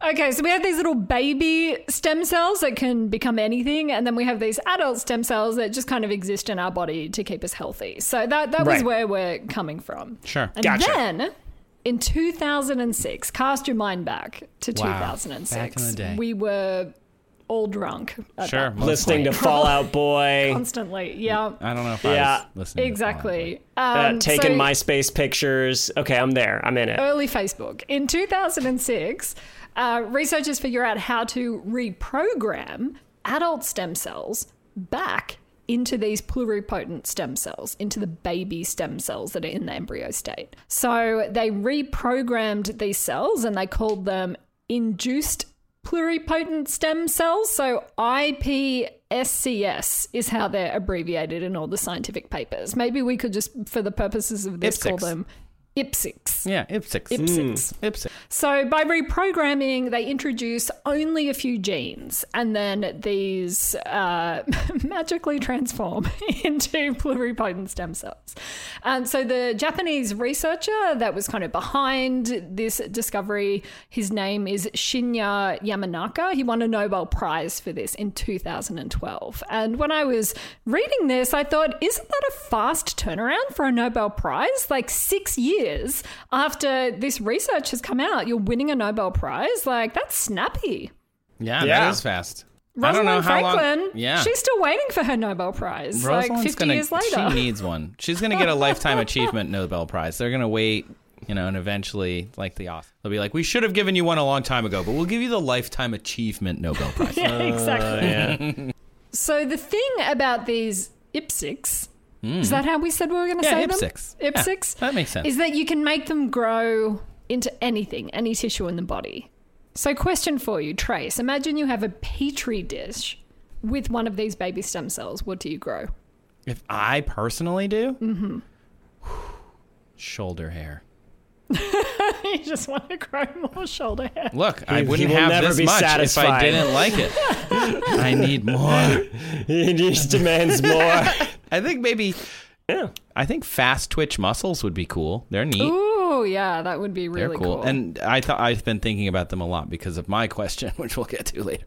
Okay, so we have these little baby stem cells that can become anything, and then we have these adult stem cells that just kind of exist in our body to keep us healthy. So that, that right. was where we're coming from. Sure. And gotcha. Then... in two thousand six, cast your mind back to wow. two thousand six. Back in the day. We were all drunk. Sure. Listening to Fall Out Boy. Constantly, yeah. I don't know if yeah. I was listening exactly. to Fall Out Boy. Um, uh, taking so MySpace pictures. Okay, I'm there. I'm in it. Early Facebook. In two thousand six, uh, researchers figure out how to reprogram adult stem cells back into these pluripotent stem cells, into the baby stem cells that are in the embryo state. So they reprogrammed these cells and they called them induced pluripotent stem cells. So I P S C S is how they're abbreviated in all the scientific papers. Maybe we could just, for the purposes of this, call them I P S C S. Yeah, I P S C S. I P S C S. Mm. I P S C S. So by reprogramming, they introduce only a few genes, and then these uh, magically transform into pluripotent stem cells. Um, so the Japanese researcher that was kind of behind this discovery, his name is Shinya Yamanaka. He won a Nobel Prize for this in two thousand twelve. And when I was reading this, I thought, isn't that a fast turnaround for a Nobel Prize? Like six years. After this research has come out, you're winning a Nobel Prize. Like, that's snappy. Yeah, yeah. That is fast. Rosalind I don't know Franklin, how long, yeah. she's still waiting for her Nobel Prize. Rosalind's like fifty gonna, years later. She needs one. She's going to get a Lifetime Achievement Nobel Prize. They're going to wait, you know, and eventually, like the author, they'll be like, we should have given you one a long time ago, but we'll give you the Lifetime Achievement Nobel Prize. Yeah, exactly. Uh, yeah. So the thing about these I P S C S, Mm. Is that how we said we were going to yeah, say I P S C S. them? I P S C S. Yeah, that makes sense. Is that you can make them grow into anything, any tissue in the body. So question for you, Trace. Imagine you have a petri dish with one of these baby stem cells. What do you grow? If I personally do? Mm-hmm. Shoulder hair. You just want to grow more shoulder hair. Look, I wouldn't have this much satisfied. If I didn't like it. I need more. He just demands more. I think maybe, yeah. I think fast twitch muscles would be cool. They're neat. Ooh, yeah, that would be really They're cool. cool. And I thought I've been thinking about them a lot because of my question, which we'll get to later.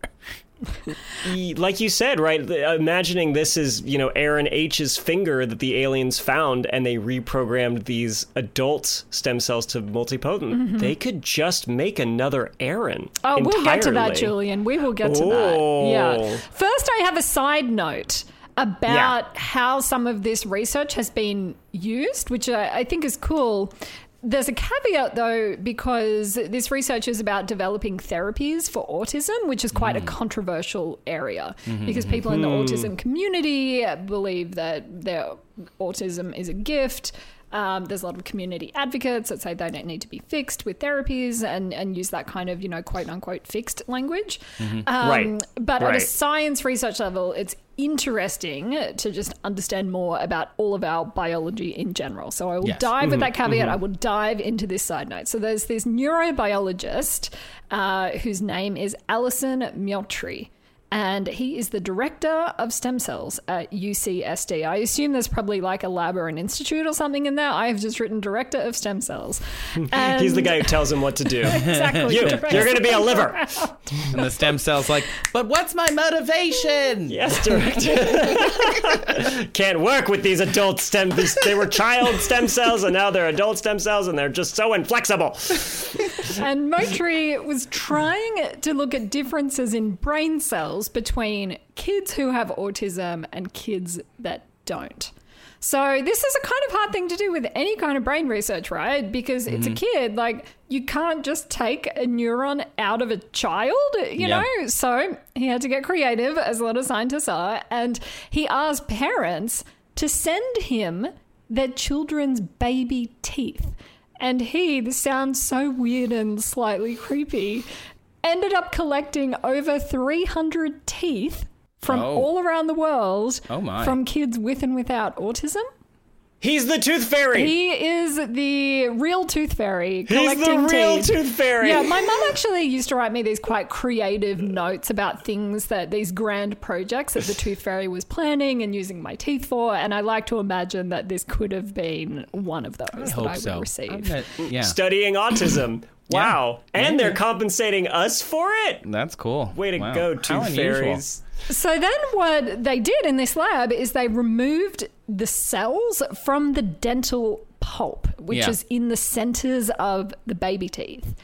Like you said, right? Imagining this is, you know, Aaron H's finger that the aliens found, and they reprogrammed these adult stem cells to multipotent. Mm-hmm. They could just make another Aaron. Oh, entirely. We'll get to that, Julian. We will get to oh. that. Yeah. First, I have a side note about yeah. how some of this research has been used, which I, I think is cool. There's a caveat, though, because this research is about developing therapies for autism, which is quite mm. a controversial area mm-hmm. because people in the mm. autism community believe that their autism is a gift. Um, there's a lot of community advocates that say they don't need to be fixed with therapies and, and use that kind of, you know, quote unquote fixed language. Mm-hmm. Um, right. But right. at a science research level, it's interesting to just understand more about all of our biology in general. So I will yes. dive mm-hmm. with that caveat. Mm-hmm. I will dive into this side note. So there's this neurobiologist uh, whose name is Alysson Muotri. And he is the director of stem cells at U C S D. I assume there's probably like a lab or an institute or something in there. I have just written director of stem cells. And he's the guy who tells him what to do. Exactly. you, you're going to be a liver. Around. And the stem cell's like, but what's my motivation? Yes, director. Can't work with these adult stem cells. They were child stem cells and now they're adult stem cells and they're just so inflexible. And Muotri was trying to look at differences in brain cells between kids who have autism and kids that don't. So this is a kind of hard thing to do with any kind of brain research, right? Because mm-hmm. it's a kid. Like, you can't just take a neuron out of a child, you yeah. know? So he had to get creative, as a lot of scientists are, and he asked parents to send him their children's baby teeth. And he, this sounds so weird and slightly creepy, ended up collecting over three hundred teeth from oh. all around the world oh my. From kids with and without autism. He's the tooth fairy. He is the real tooth fairy. He's the real teeth. tooth fairy. Yeah, my mum actually used to write me these quite creative notes about things that these grand projects that the tooth fairy was planning and using my teeth for, and I like to imagine that this could have been one of those I that hope I would so. receive. Gonna, yeah. Studying autism. Wow. Yeah. And yeah. they're compensating us for it. That's cool. Way to wow. go, tooth fairies. So then what they did in this lab is they removed the cells from the dental pulp, which yeah. is in the centers of the baby teeth.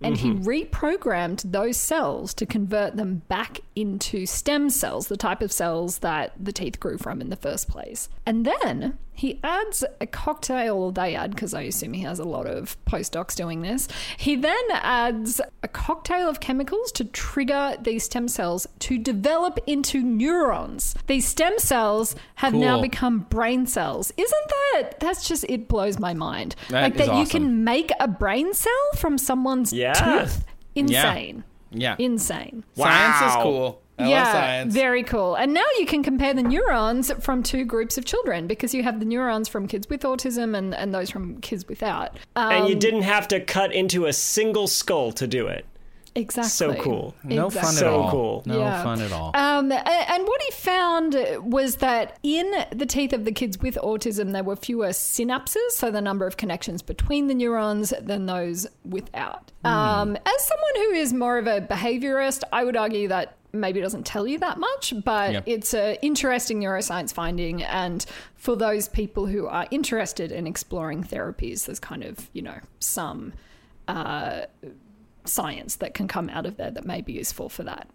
And mm-hmm. he reprogrammed those cells to convert them back into stem cells, the type of cells that the teeth grew from in the first place. And then he adds a cocktail, they add, because I assume he has a lot of postdocs doing this. He then adds a cocktail of chemicals to trigger these stem cells to develop into neurons. These stem cells have cool. now become brain cells. Isn't that, that's just, it blows my mind. That like that awesome. You can make a brain cell from someone's yeah. tooth. Insane. Yeah. yeah. Insane. Wow. Science is cool. I yeah, love science. Very cool. And now you can compare the neurons from two groups of children because you have the neurons from kids with autism and, and those from kids without. Um, and you didn't have to cut into a single skull to do it. Exactly. So cool. No exactly. fun at all. So cool. No yeah. fun at all. Um, and what he found was that in the teeth of the kids with autism, there were fewer synapses, so the number of connections between the neurons, than those without. Mm. Um, as someone who is more of a behaviorist, I would argue that maybe doesn't tell you that much, but yep. it's an interesting neuroscience finding. And for those people who are interested in exploring therapies, there's kind of, you know, some uh, science that can come out of there that may be useful for that.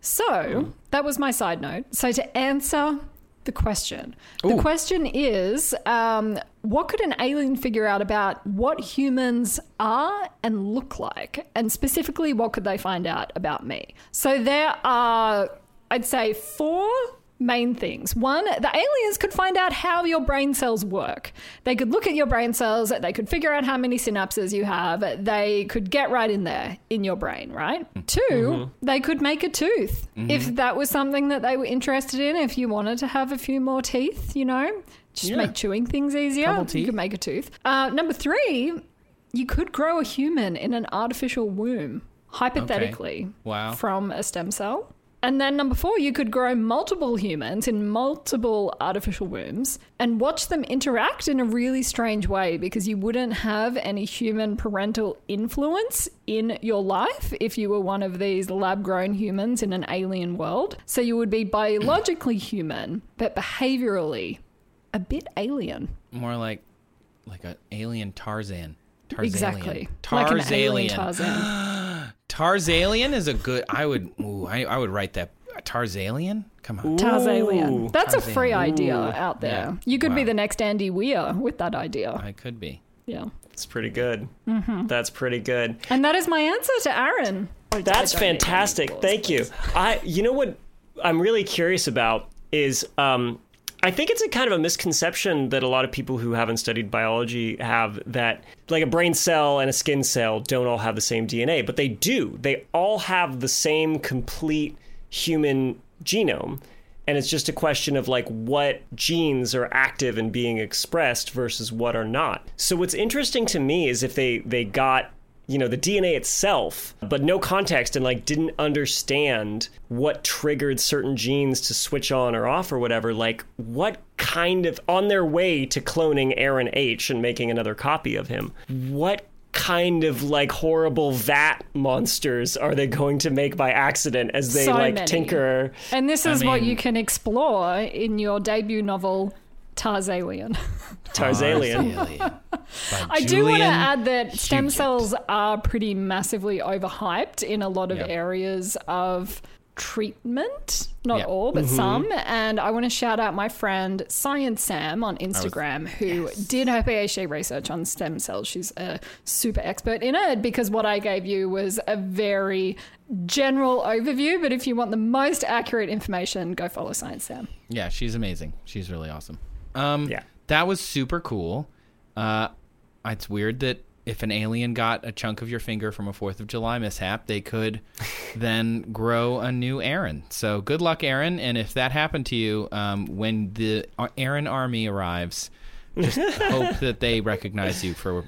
So mm. that was my side note. So to answer the question, Ooh. the question is, um, what could an alien figure out about what humans are and look like? And specifically, what could they find out about me? So there are, I'd say, four main things. One, the aliens could find out how your brain cells work. They could look at your brain cells. They could figure out how many synapses you have. They could get right in there in your brain, right? Two, mm-hmm. they could make a tooth. Mm-hmm. If that was something that they were interested in, if you wanted to have a few more teeth, you know, just yeah. make chewing things easier. You could make a tooth. Uh, number three, you could grow a human in an artificial womb, hypothetically, okay. wow. from a stem cell. And then number four, you could grow multiple humans in multiple artificial wombs and watch them interact in a really strange way because you wouldn't have any human parental influence in your life if you were one of these lab-grown humans in an alien world. So you would be biologically human, but behaviorally a bit alien. More like like an alien Tarzan. Tarzalian. Exactly. Tarzalian. Like an alien Tarzan. Tarzalian is a good, I would, ooh, I, I would write that. Tarzalian? Come on. Ooh. Tarzalian. That's Tarzalian. a free idea ooh. out there. Yeah. You could wow. be the next Andy Weir with that idea. I could be. Yeah. That's pretty good. Mm-hmm. That's pretty good. And that is my answer to Aaron. Oh, That's fantastic. Balls, Thank please. you. I, you know what I'm really curious about is, um, I think it's a kind of a misconception that a lot of people who haven't studied biology have, that like a brain cell and a skin cell don't all have the same D N A, but they do. They all have the same complete human genome. And it's just a question of like what genes are active and being expressed versus what are not. So what's interesting to me is if they, they got, you know, the D N A itself, but no context and like didn't understand what triggered certain genes to switch on or off or whatever, like what kind of, on their way to cloning Aaron H and making another copy of him, what kind of like horrible vat monsters are they going to make by accident as they so like many. tinker? And this is I mean, what you can explore in your debut novel, Tarzalian. Tarzalian. I Julian do want to add that stem Huggetout. cells are pretty massively overhyped in a lot of yep. areas of treatment. Not yep. all, but mm-hmm. some. And I want to shout out my friend Science Sam on Instagram was, who yes. did her PhD research on stem cells. She's a super expert in it because what I gave you was a very general overview. But if you want the most accurate information, go follow Science Sam. Yeah, she's amazing. She's really awesome. Um, yeah. That was super cool. Uh, it's weird that if an alien got a chunk of your finger from a fourth of July mishap, they could then grow a new Aaron. So good luck, Aaron. And if that happened to you, um, when the Aaron army arrives, Just hope that they recognize you for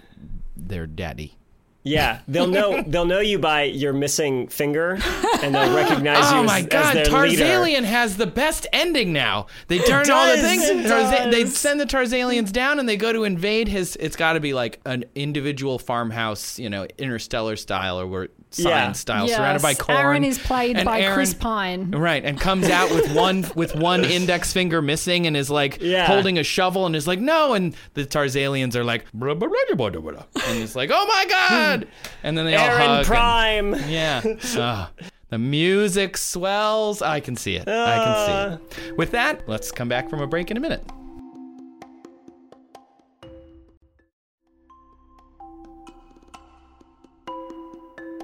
their daddy. Yeah, they'll know they'll know you by your missing finger, and they'll recognize oh you as, my God, as their leader. Tarzalian has the best ending now. They turn does, all the things. Tarza- they send the Tarzalians down, and they go to invade his. It's got to be like an individual farmhouse, you know, interstellar style or where science yeah. style, yes. surrounded by corn. Aaron is played by Aaron, Chris Pine, right? And comes out with one with one index finger missing, and is like yeah. holding a shovel, and is like no, and the Tarzalians are like, and it's like, oh my God. And then they Aaron all hug. Aaron Prime. And, yeah. Oh, the music swells. I can see it. Uh. I can see it. With that, let's come back from a break in a minute.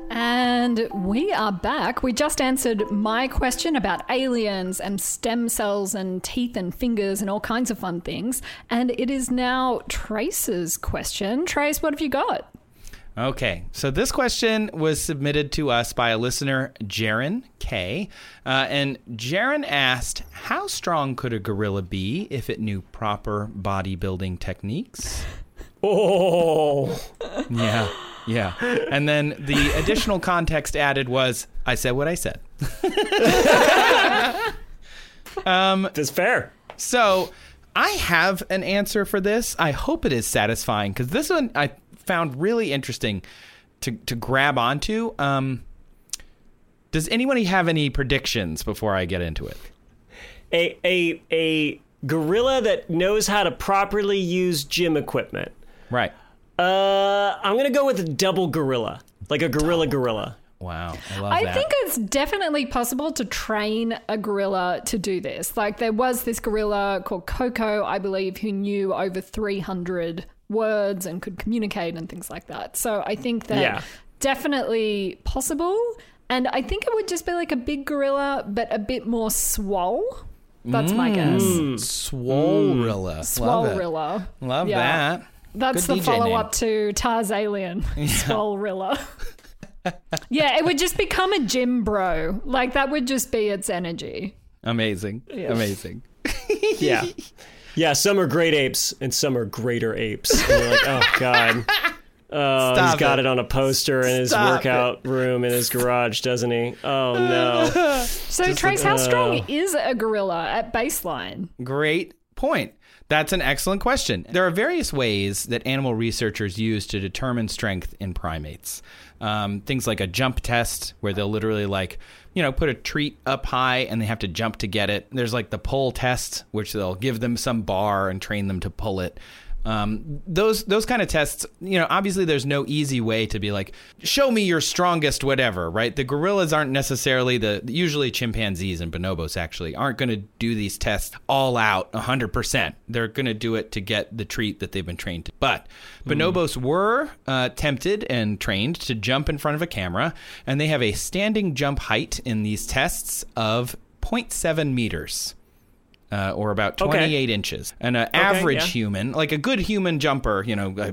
And we are back. We just answered my question about aliens and stem cells and teeth and fingers and all kinds of fun things. And it is now Trace's question. Trace, what have you got? Okay, so this question was submitted to us by a listener, Jaren K. Uh, and Jaren asked, how strong could a gorilla be if it knew proper bodybuilding techniques? Oh! Yeah, yeah. And then the additional context added was, I said what I said. um, That's fair. So I have an answer for this. I hope it is satisfying, because this one... I. found really interesting to to grab onto. Um, does anybody have any predictions before I get into it? A a a gorilla that knows how to properly use gym equipment. Right. Uh, I'm gonna go with a double gorilla, like a gorilla double. gorilla. Wow, I love I that. I think it's definitely possible to train a gorilla to do this. Like there was this gorilla called Coco, I believe, who knew over three hundred words and could communicate and things like that. So I think that yeah. definitely possible. And I think it would just be like a big gorilla, but a bit more swole. That's mm. my guess. Swole-rilla. Swole-rilla. Love, Love yeah. that. That's Good the D J follow-up name. To Tarzalian. Yeah. Swole-rilla. Yeah, it would just become a gym bro. Like that would just be its energy. Amazing. Yeah. Amazing. Yeah. Yeah, some are great apes and some are greater apes. And you're like, oh, God. Oh, Stop he's got it. it on a poster in Stop his workout it. room in his garage, doesn't he? Oh, no. So, Just Trace, like, how uh, strong is a gorilla at baseline? Great point. That's an excellent question. There are various ways that animal researchers use to determine strength in primates. Um, things like a jump test, where they'll literally, like, you know, put a treat up high and they have to jump to get it. There's like the pull test, which they'll give them some bar and train them to pull it. Um, those those kind of tests, you know, obviously there's no easy way to be like, show me your strongest whatever, right? The gorillas aren't necessarily the, usually chimpanzees and bonobos actually aren't going to do these tests all out one hundred percent. They're going to do it to get the treat that they've been trained to. But bonobos mm. were uh, tempted and trained to jump in front of a camera, and they have a standing jump height in these tests of zero point seven meters. Uh, or about twenty-eight okay. inches. And an okay, average yeah. human, like a good human jumper, you know, a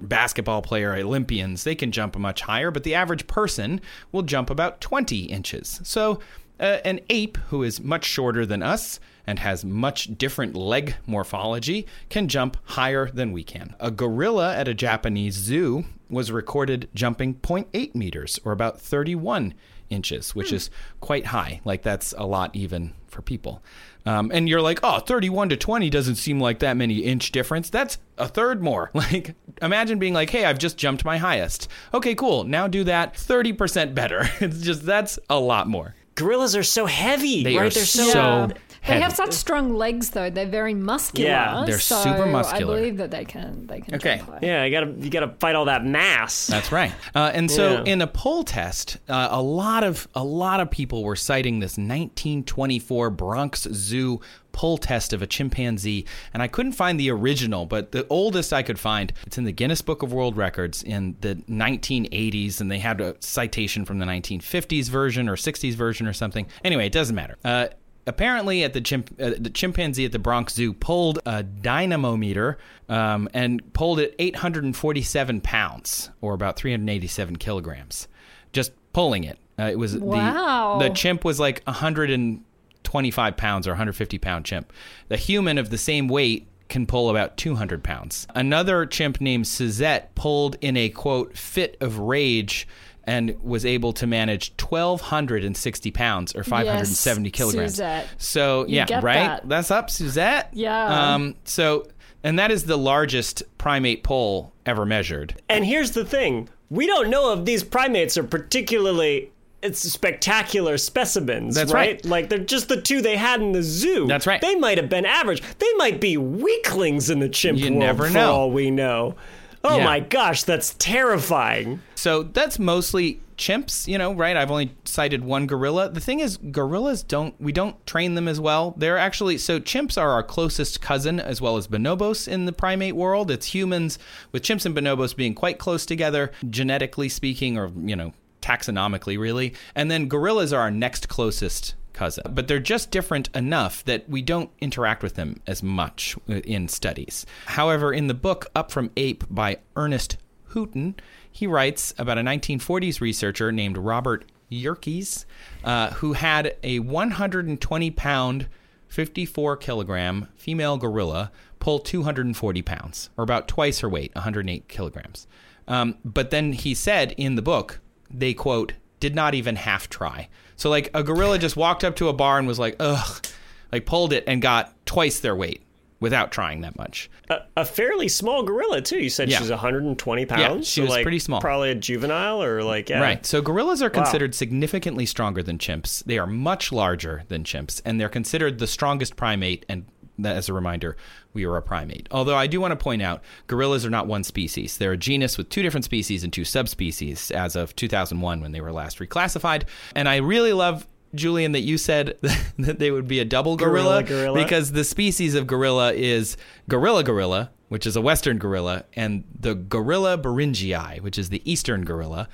basketball player, Olympians, they can jump much higher, but the average person will jump about twenty inches. So uh, an ape who is much shorter than us and has much different leg morphology can jump higher than we can. A gorilla at a Japanese zoo was recorded jumping zero point eight meters, or about thirty-one inches, which hmm. is quite high. Like that's a lot even for people. Um, and you're like, oh, thirty-one to twenty doesn't seem like that many inch difference. That's a third more. Like, imagine being like, hey, I've just jumped my highest. Okay, cool. Now do that thirty percent better. It's just, that's a lot more. Gorillas are so heavy, they right? Are They're so, so yeah. heavy. They have such strong legs, though. They're very muscular. Yeah, they're so super muscular. I believe that they can. They can. Okay. Yeah, you gotta you gotta fight all that mass. That's right. Uh, and so yeah. in a poll test, uh, a lot of a lot of people were citing this nineteen twenty-four Bronx Zoo poll test of a chimpanzee, and I couldn't find the original, but the oldest I could find, it's in the Guinness Book of World Records in the nineteen eighties, and they had a citation from the nineteen fifties version or sixties version or something. Anyway, it doesn't matter. Uh, apparently, at the, chimp- uh, the chimpanzee at the Bronx Zoo pulled a dynamometer um, and pulled it eight hundred forty-seven pounds, or about three hundred eighty-seven kilograms, just pulling it. Uh, it was wow. the, the chimp was like one hundred and twenty-five pounds or one hundred fifty pound chimp. The human of the same weight can pull about two hundred pounds. Another chimp named Suzette pulled in a, quote, fit of rage and was able to manage one thousand two hundred sixty pounds or five hundred seventy yes, kilograms. Suzette. So, yeah, right? That. That's up, Suzette. Yeah. Um, so, and that is the largest primate poll ever measured. And here's the thing. We don't know if these primates are particularly it's spectacular specimens, that's right? right? Like, they're just the two they had in the zoo. That's right. They might have been average. They might be weaklings in the chimp you world never know. For all we know. Oh, yeah. My gosh, that's terrifying. So that's mostly chimps, you know, right? I've only cited one gorilla. The thing is, gorillas don't, we don't train them as well. They're actually, so chimps are our closest cousin as well as bonobos in the primate world. It's humans with chimps and bonobos being quite close together, genetically speaking, or, you know, taxonomically, really. And then gorillas are our next closest cousin. But they're just different enough that we don't interact with them as much in studies. However, in the book Up From Ape by Ernest Hooton, he writes about a nineteen forties researcher named Robert Yerkes, uh, who had a one hundred twenty pound, fifty-four kilogram female gorilla pull two hundred forty pounds, or about twice her weight, one hundred eight kilograms. Um, but then he said in the book, they, quote, did not even half try. So, like, a gorilla just walked up to a bar and was like, ugh, like, pulled it and got twice their weight without trying that much. A, a fairly small gorilla, too. You said yeah. she's one hundred twenty pounds? Yeah, she so was like, pretty small. Probably a juvenile or, like, yeah. Right. So gorillas are considered wow. significantly stronger than chimps. They are much larger than chimps, and they're considered the strongest primate, and as a reminder, we are a primate. Although I do want to point out, gorillas are not one species. They're a genus with two different species and two subspecies as of two thousand one when they were last reclassified. And I really love, Julian, that you said that they would be a double gorilla, gorilla, gorilla. Because the species of gorilla is gorilla gorilla, which is a western gorilla, and the gorilla beringei, which is the eastern gorilla.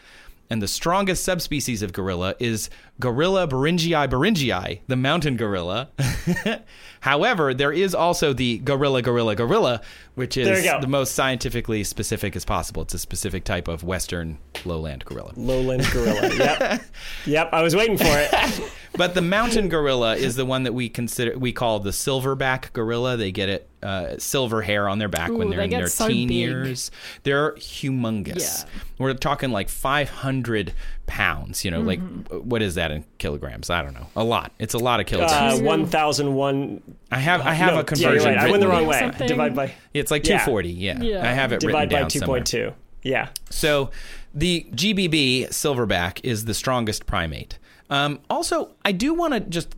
And the strongest subspecies of gorilla is Gorilla beringei beringei, the mountain gorilla. However, there is also the gorilla gorilla gorilla, which is the most scientifically specific as possible. It's a specific type of western lowland gorilla. Lowland gorilla, yep. Yep, I was waiting for it. But the mountain gorilla is the one that we consider we call the silverback gorilla. They get it uh, silver hair on their back Ooh, when they're they in their so teen big. years. They're humongous. Yeah. We're talking like five hundred pounds. You know, mm-hmm. like what is that in kilograms? I don't know. A lot. It's a lot of kilograms. Uh, one thousand one. I have I have no, a conversion. Yeah, right. I went the wrong way. Something. Divide by. It's like yeah. two forty. Yeah. yeah. I have it Divide written down somewhere. Divide by two point two. Yeah. So the G B B silverback is the strongest primate. Um, also, I do want to just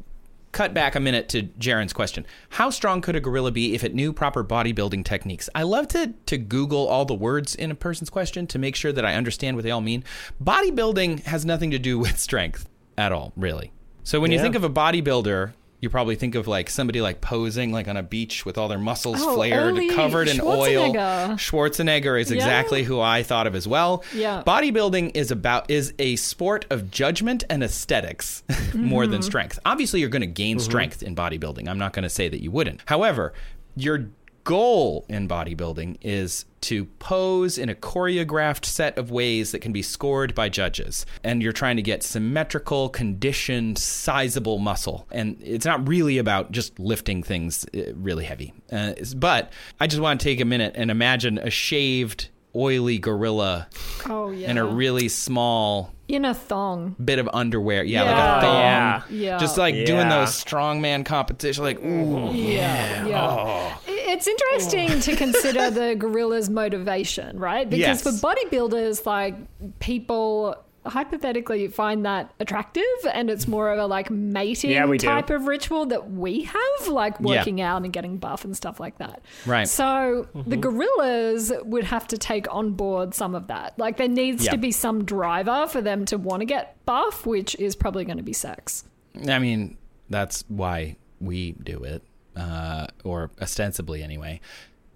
cut back a minute to Jaren's question. How strong could a gorilla be if it knew proper bodybuilding techniques? I love to, to Google all the words in a person's question to make sure that I understand what they all mean. Bodybuilding has nothing to do with strength at all, really. So when yeah. you think of a bodybuilder, you probably think of like somebody like posing like on a beach with all their muscles oh, flared, Ollie, covered in oil. Schwarzenegger is yeah. exactly who I thought of as well. Yeah. Bodybuilding is about is a sport of judgment and aesthetics mm-hmm. more than strength. Obviously, you're going to gain mm-hmm. strength in bodybuilding. I'm not going to say that you wouldn't. However, your goal in bodybuilding is to pose in a choreographed set of ways that can be scored by judges. And you're trying to get symmetrical, conditioned, sizable muscle. And it's not really about just lifting things really heavy. Uh, but I just want to take a minute and imagine a shaved, oily gorilla oh, yeah. in a really small... In a thong. Bit of underwear. Yeah, yeah. like a thong. Yeah. yeah. Just like yeah. doing those strongman competition, like, ooh. Yeah. yeah. yeah. Oh. It's interesting oh. to consider the gorilla's motivation, right? Because yes. for bodybuilders, like, people hypothetically find that attractive, and it's more of a like mating yeah, type do. of ritual that we have, like working yeah. out and getting buff and stuff like that. Right. So mm-hmm. the gorillas would have to take on board some of that. Like there needs yeah. to be some driver for them to want to get buff, which is probably going to be sex. I mean, that's why we do it, uh, or ostensibly anyway.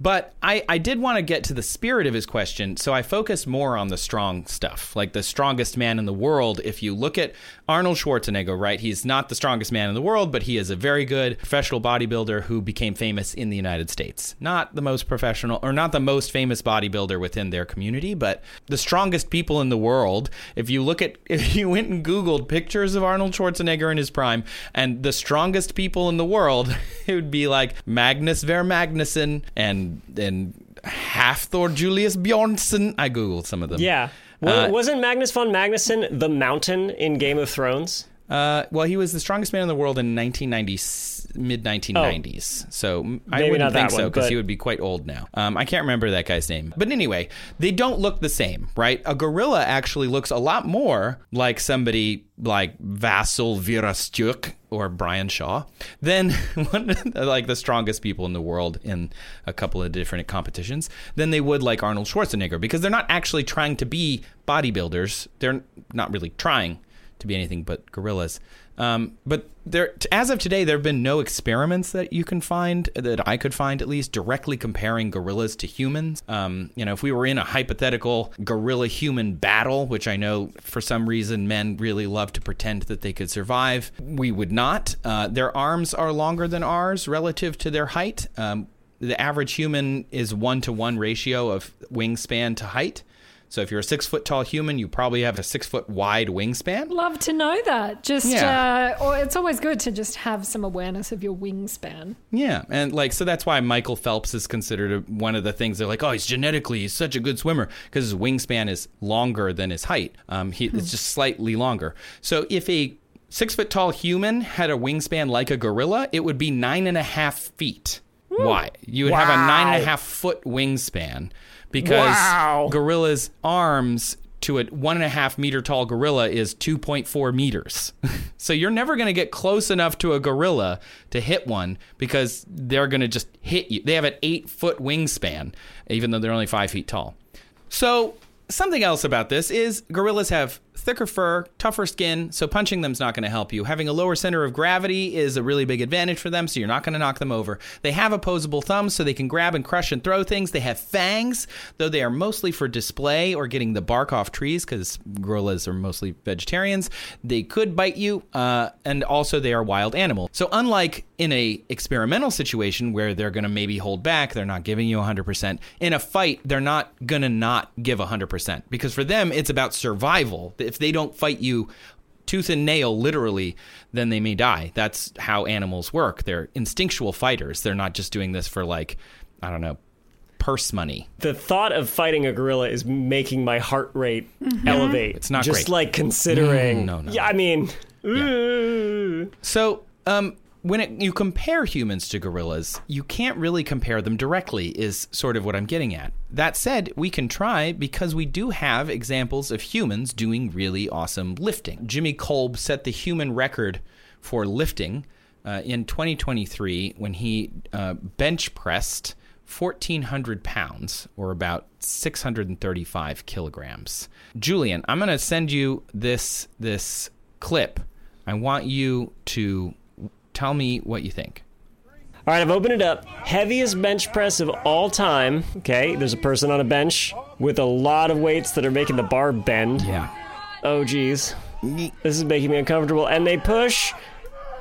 But I, I did want to get to the spirit of his question, so I focus more on the strong stuff, like the strongest man in the world. If you look at Arnold Schwarzenegger, right, he's not the strongest man in the world, but he is a very good professional bodybuilder who became famous in the United States. Not the most professional, or not the most famous bodybuilder within their community, but the strongest people in the world. If you look at, if you went and Googled pictures of Arnold Schwarzenegger in his prime, and the strongest people in the world, it would be like Magnús Ver Magnússon and And Hafthor Julius Bjornsson. I Googled some of them. Yeah. Well, uh, wasn't Magnus von Magnusson the mountain in Game of Thrones? Uh, well, he was the strongest man in the world in nineteen nineties, mid nineteen nineties. Oh, so I wouldn't think so, because but... he would be quite old now. Um, I can't remember that guy's name. But anyway, they don't look the same, right? A gorilla actually looks a lot more like somebody like Vasyl Virastyuk or Brian Shaw than one, like the strongest people in the world in a couple of different competitions than they would like Arnold Schwarzenegger, because they're not actually trying to be bodybuilders. They're not really trying to be anything but gorillas. Um, but there, as of today, there have been no experiments that you can find, that I could find at least, directly comparing gorillas to humans. Um, you know, if we were in a hypothetical gorilla-human battle, which I know for some reason men really love to pretend that they could survive, we would not. Uh, their arms are longer than ours relative to their height. Um, the average human is one-to-one ratio of wingspan to height. So if you're a six-foot-tall human, you probably have a six-foot-wide wingspan. Love to know that. Just, yeah. uh, or it's always good to just have some awareness of your wingspan. Yeah, and like so that's why Michael Phelps is considered a, one of the things they're like, oh, he's genetically, he's such a good swimmer, because his wingspan is longer than his height. Um, he, hmm. It's just slightly longer. So if a six-foot-tall human had a wingspan like a gorilla, it would be nine and a half feet Ooh. wide. You would wow. have a nine and a half foot wingspan. Because wow. gorilla's arms to a one and a half meter tall gorilla is two point four meters. So you're never going to get close enough to a gorilla to hit one, because they're going to just hit you. They have an eight foot wingspan, even though they're only five feet tall. So something else about this is gorillas have thicker fur, tougher skin, so punching them's not going to help you. Having a lower center of gravity is a really big advantage for them, so you're not going to knock them over. They have opposable thumbs, so they can grab and crush and throw things. They have fangs, though they are mostly for display or getting the bark off trees, because gorillas are mostly vegetarians. They could bite you, uh, and also they are wild animals. So unlike in a experimental situation where they're going to maybe hold back, they're not giving you one hundred percent. In a fight, they're not going to not give one hundred percent, because for them, it's about survival. If they don't fight you tooth and nail, literally, then they may die. That's how animals work. They're instinctual fighters. They're not just doing this for, like, I don't know, purse money. The thought of fighting a gorilla is making my heart rate mm-hmm. elevate. It's not just great. Just, like, considering. No, no, no. Yeah, I mean. Yeah. So, um... when it, you compare humans to gorillas, you can't really compare them directly, is sort of what I'm getting at. That said, we can try, because we do have examples of humans doing really awesome lifting. Jimmy Kolb set the human record for lifting uh, in twenty twenty-three when he uh, bench pressed fourteen hundred pounds, or about six hundred thirty-five kilograms. Julian, I'm going to send you this this clip. I want you to tell me what you think. All right, I've opened it up. Heaviest bench press of all time. Okay, there's a person on a bench with a lot of weights that are making the bar bend. Yeah. Oh, geez. This is making me uncomfortable. And they push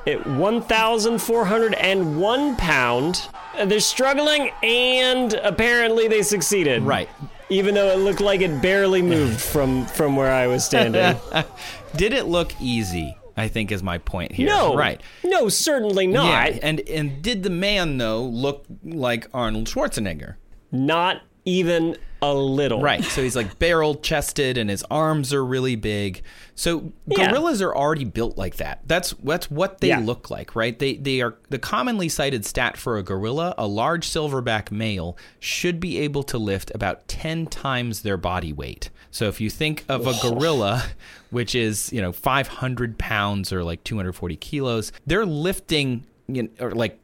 at one thousand four hundred one pounds. They're struggling, and apparently they succeeded. Right. Even though it looked like it barely moved from, from where I was standing. Did it look easy? I think is my point here. No, right? No, certainly not. Yeah. And and did the man though look like Arnold Schwarzenegger? Not even a little. Right. So he's like barrel chested, and his arms are really big. So gorillas yeah. are already built like that. That's that's what they yeah. look like, right? They they are the commonly cited stat for a gorilla. A large silverback male should be able to lift about ten times their body weight. So if you think of a gorilla, which is, you know, five hundred pounds or like two hundred forty kilos, they're lifting, you know, or like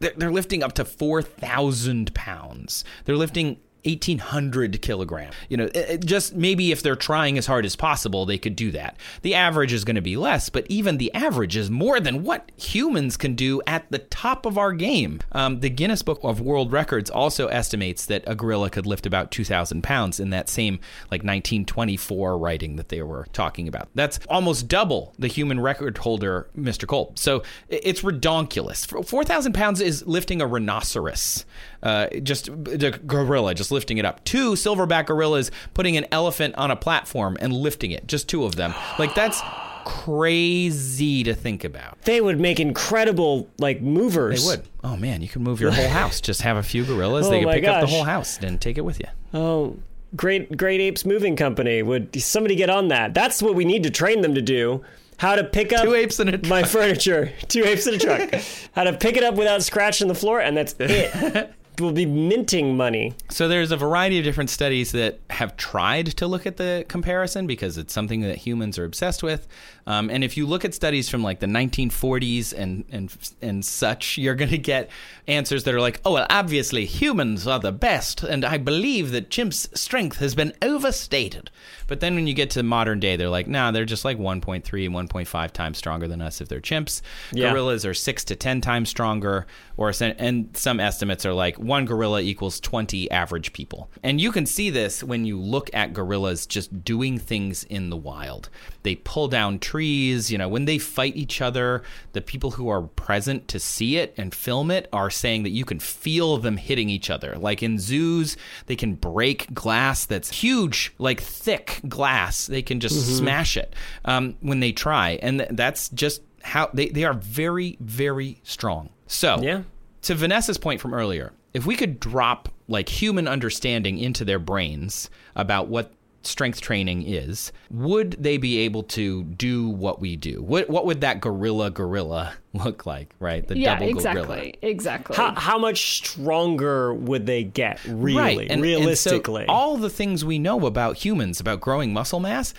they're, they're lifting up to four thousand pounds. They're lifting eighteen hundred kilograms. You know, it, it just maybe if they're trying as hard as possible, they could do that. The average is going to be less, but even the average is more than what humans can do at the top of our game. Um, the Guinness Book of World Records also estimates that a gorilla could lift about two thousand pounds in that same like nineteen twenty-four writing that they were talking about. That's almost double the human record holder, Mister Kolb. So it's redonkulous. four thousand pounds is lifting a rhinoceros, uh, just a gorilla, just lifting it up. Two silverback gorillas putting an elephant on a platform and lifting it, just two of them. Like, that's crazy to think about. They would make incredible, like, movers. They would. Oh, man, you could move your whole house. Just have a few gorillas. Oh, they could pick gosh. up the whole house and take it with you. Oh, Great Great Apes Moving Company. Would somebody get on that? That's what we need to train them to do. How to pick up Two apes in a truck. my furniture. Two apes in a truck. How to pick it up without scratching the floor, and that's it. We'll be minting money. So there's a variety of different studies that have tried to look at the comparison because it's something that humans are obsessed with. Um, and if you look at studies from like the nineteen forties and and and such, you're going to get answers that are like, oh, well, obviously humans are the best, and I believe that chimps' strength has been overstated. But then when you get to modern day, they're like, nah, they're just like one point three and one point five times stronger than us if they're chimps. Yeah. Gorillas are six to ten times stronger, or and some estimates are like one gorilla equals twenty average people. And you can see this when you look at gorillas just doing things in the wild. They pull down trees. Trees, you know, when they fight each other, the people who are present to see it and film it are saying that you can feel them hitting each other. Like in zoos, they can break glass that's huge, like thick glass. They can just mm-hmm. smash it um, when they try. And th- that's just how they, they are very, very strong. So yeah. to Vanessa's point from earlier, if we could drop like human understanding into their brains about what strength training is, would they be able to do what we do? What what would that gorilla gorilla look like, right? The yeah, double exactly, gorilla. Exactly, exactly. How, how much stronger would they get, really, right. and, realistically? And so all the things we know about humans, about growing muscle mass,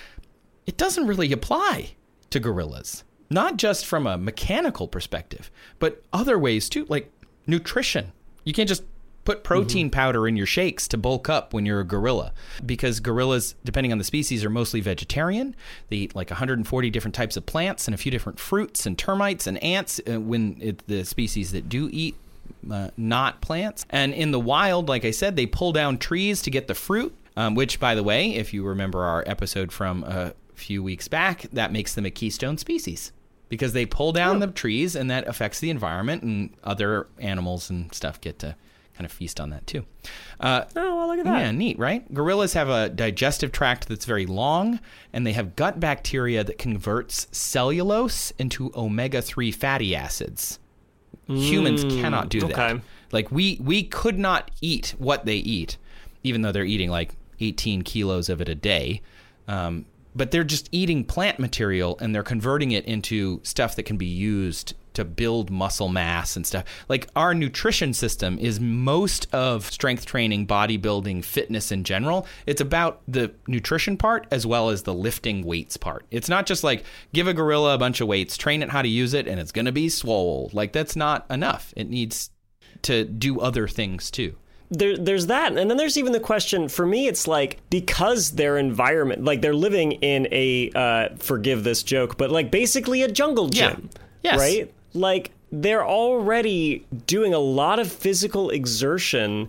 it doesn't really apply to gorillas. Not just from a mechanical perspective, but other ways too, like nutrition. You can't just put protein mm-hmm. powder in your shakes to bulk up when you're a gorilla, because gorillas, depending on the species, are mostly vegetarian. They eat like one hundred forty different types of plants and a few different fruits and termites and ants uh, when it, the species that do eat uh, not plants. And in the wild, like I said, they pull down trees to get the fruit, um, which, by the way, if you remember our episode from a few weeks back, that makes them a keystone species. Because they pull down yeah. the trees, and that affects the environment, and other animals and stuff get to kind of feast on that too. Uh, oh, well, look at that. Yeah, neat, right? Gorillas have a digestive tract that's very long, and they have gut bacteria that converts cellulose into omega three fatty acids. Mm, Humans cannot do that. Okay. Like, we, we could not eat what they eat, even though they're eating like eighteen kilos of it a day. Um, but they're just eating plant material, and they're converting it into stuff that can be used to build muscle mass and stuff. Like, our nutrition system is most of strength training, bodybuilding, fitness in general. It's about the nutrition part as well as the lifting weights part. It's not just like give a gorilla a bunch of weights, train it how to use it, and it's going to be swole. Like, that's not enough. It needs to do other things too. There, there's that. And then there's even the question, for me, it's like, because their environment, like they're living in a, uh, forgive this joke, but like basically a jungle gym, yeah. yes. right? Like, they're already doing a lot of physical exertion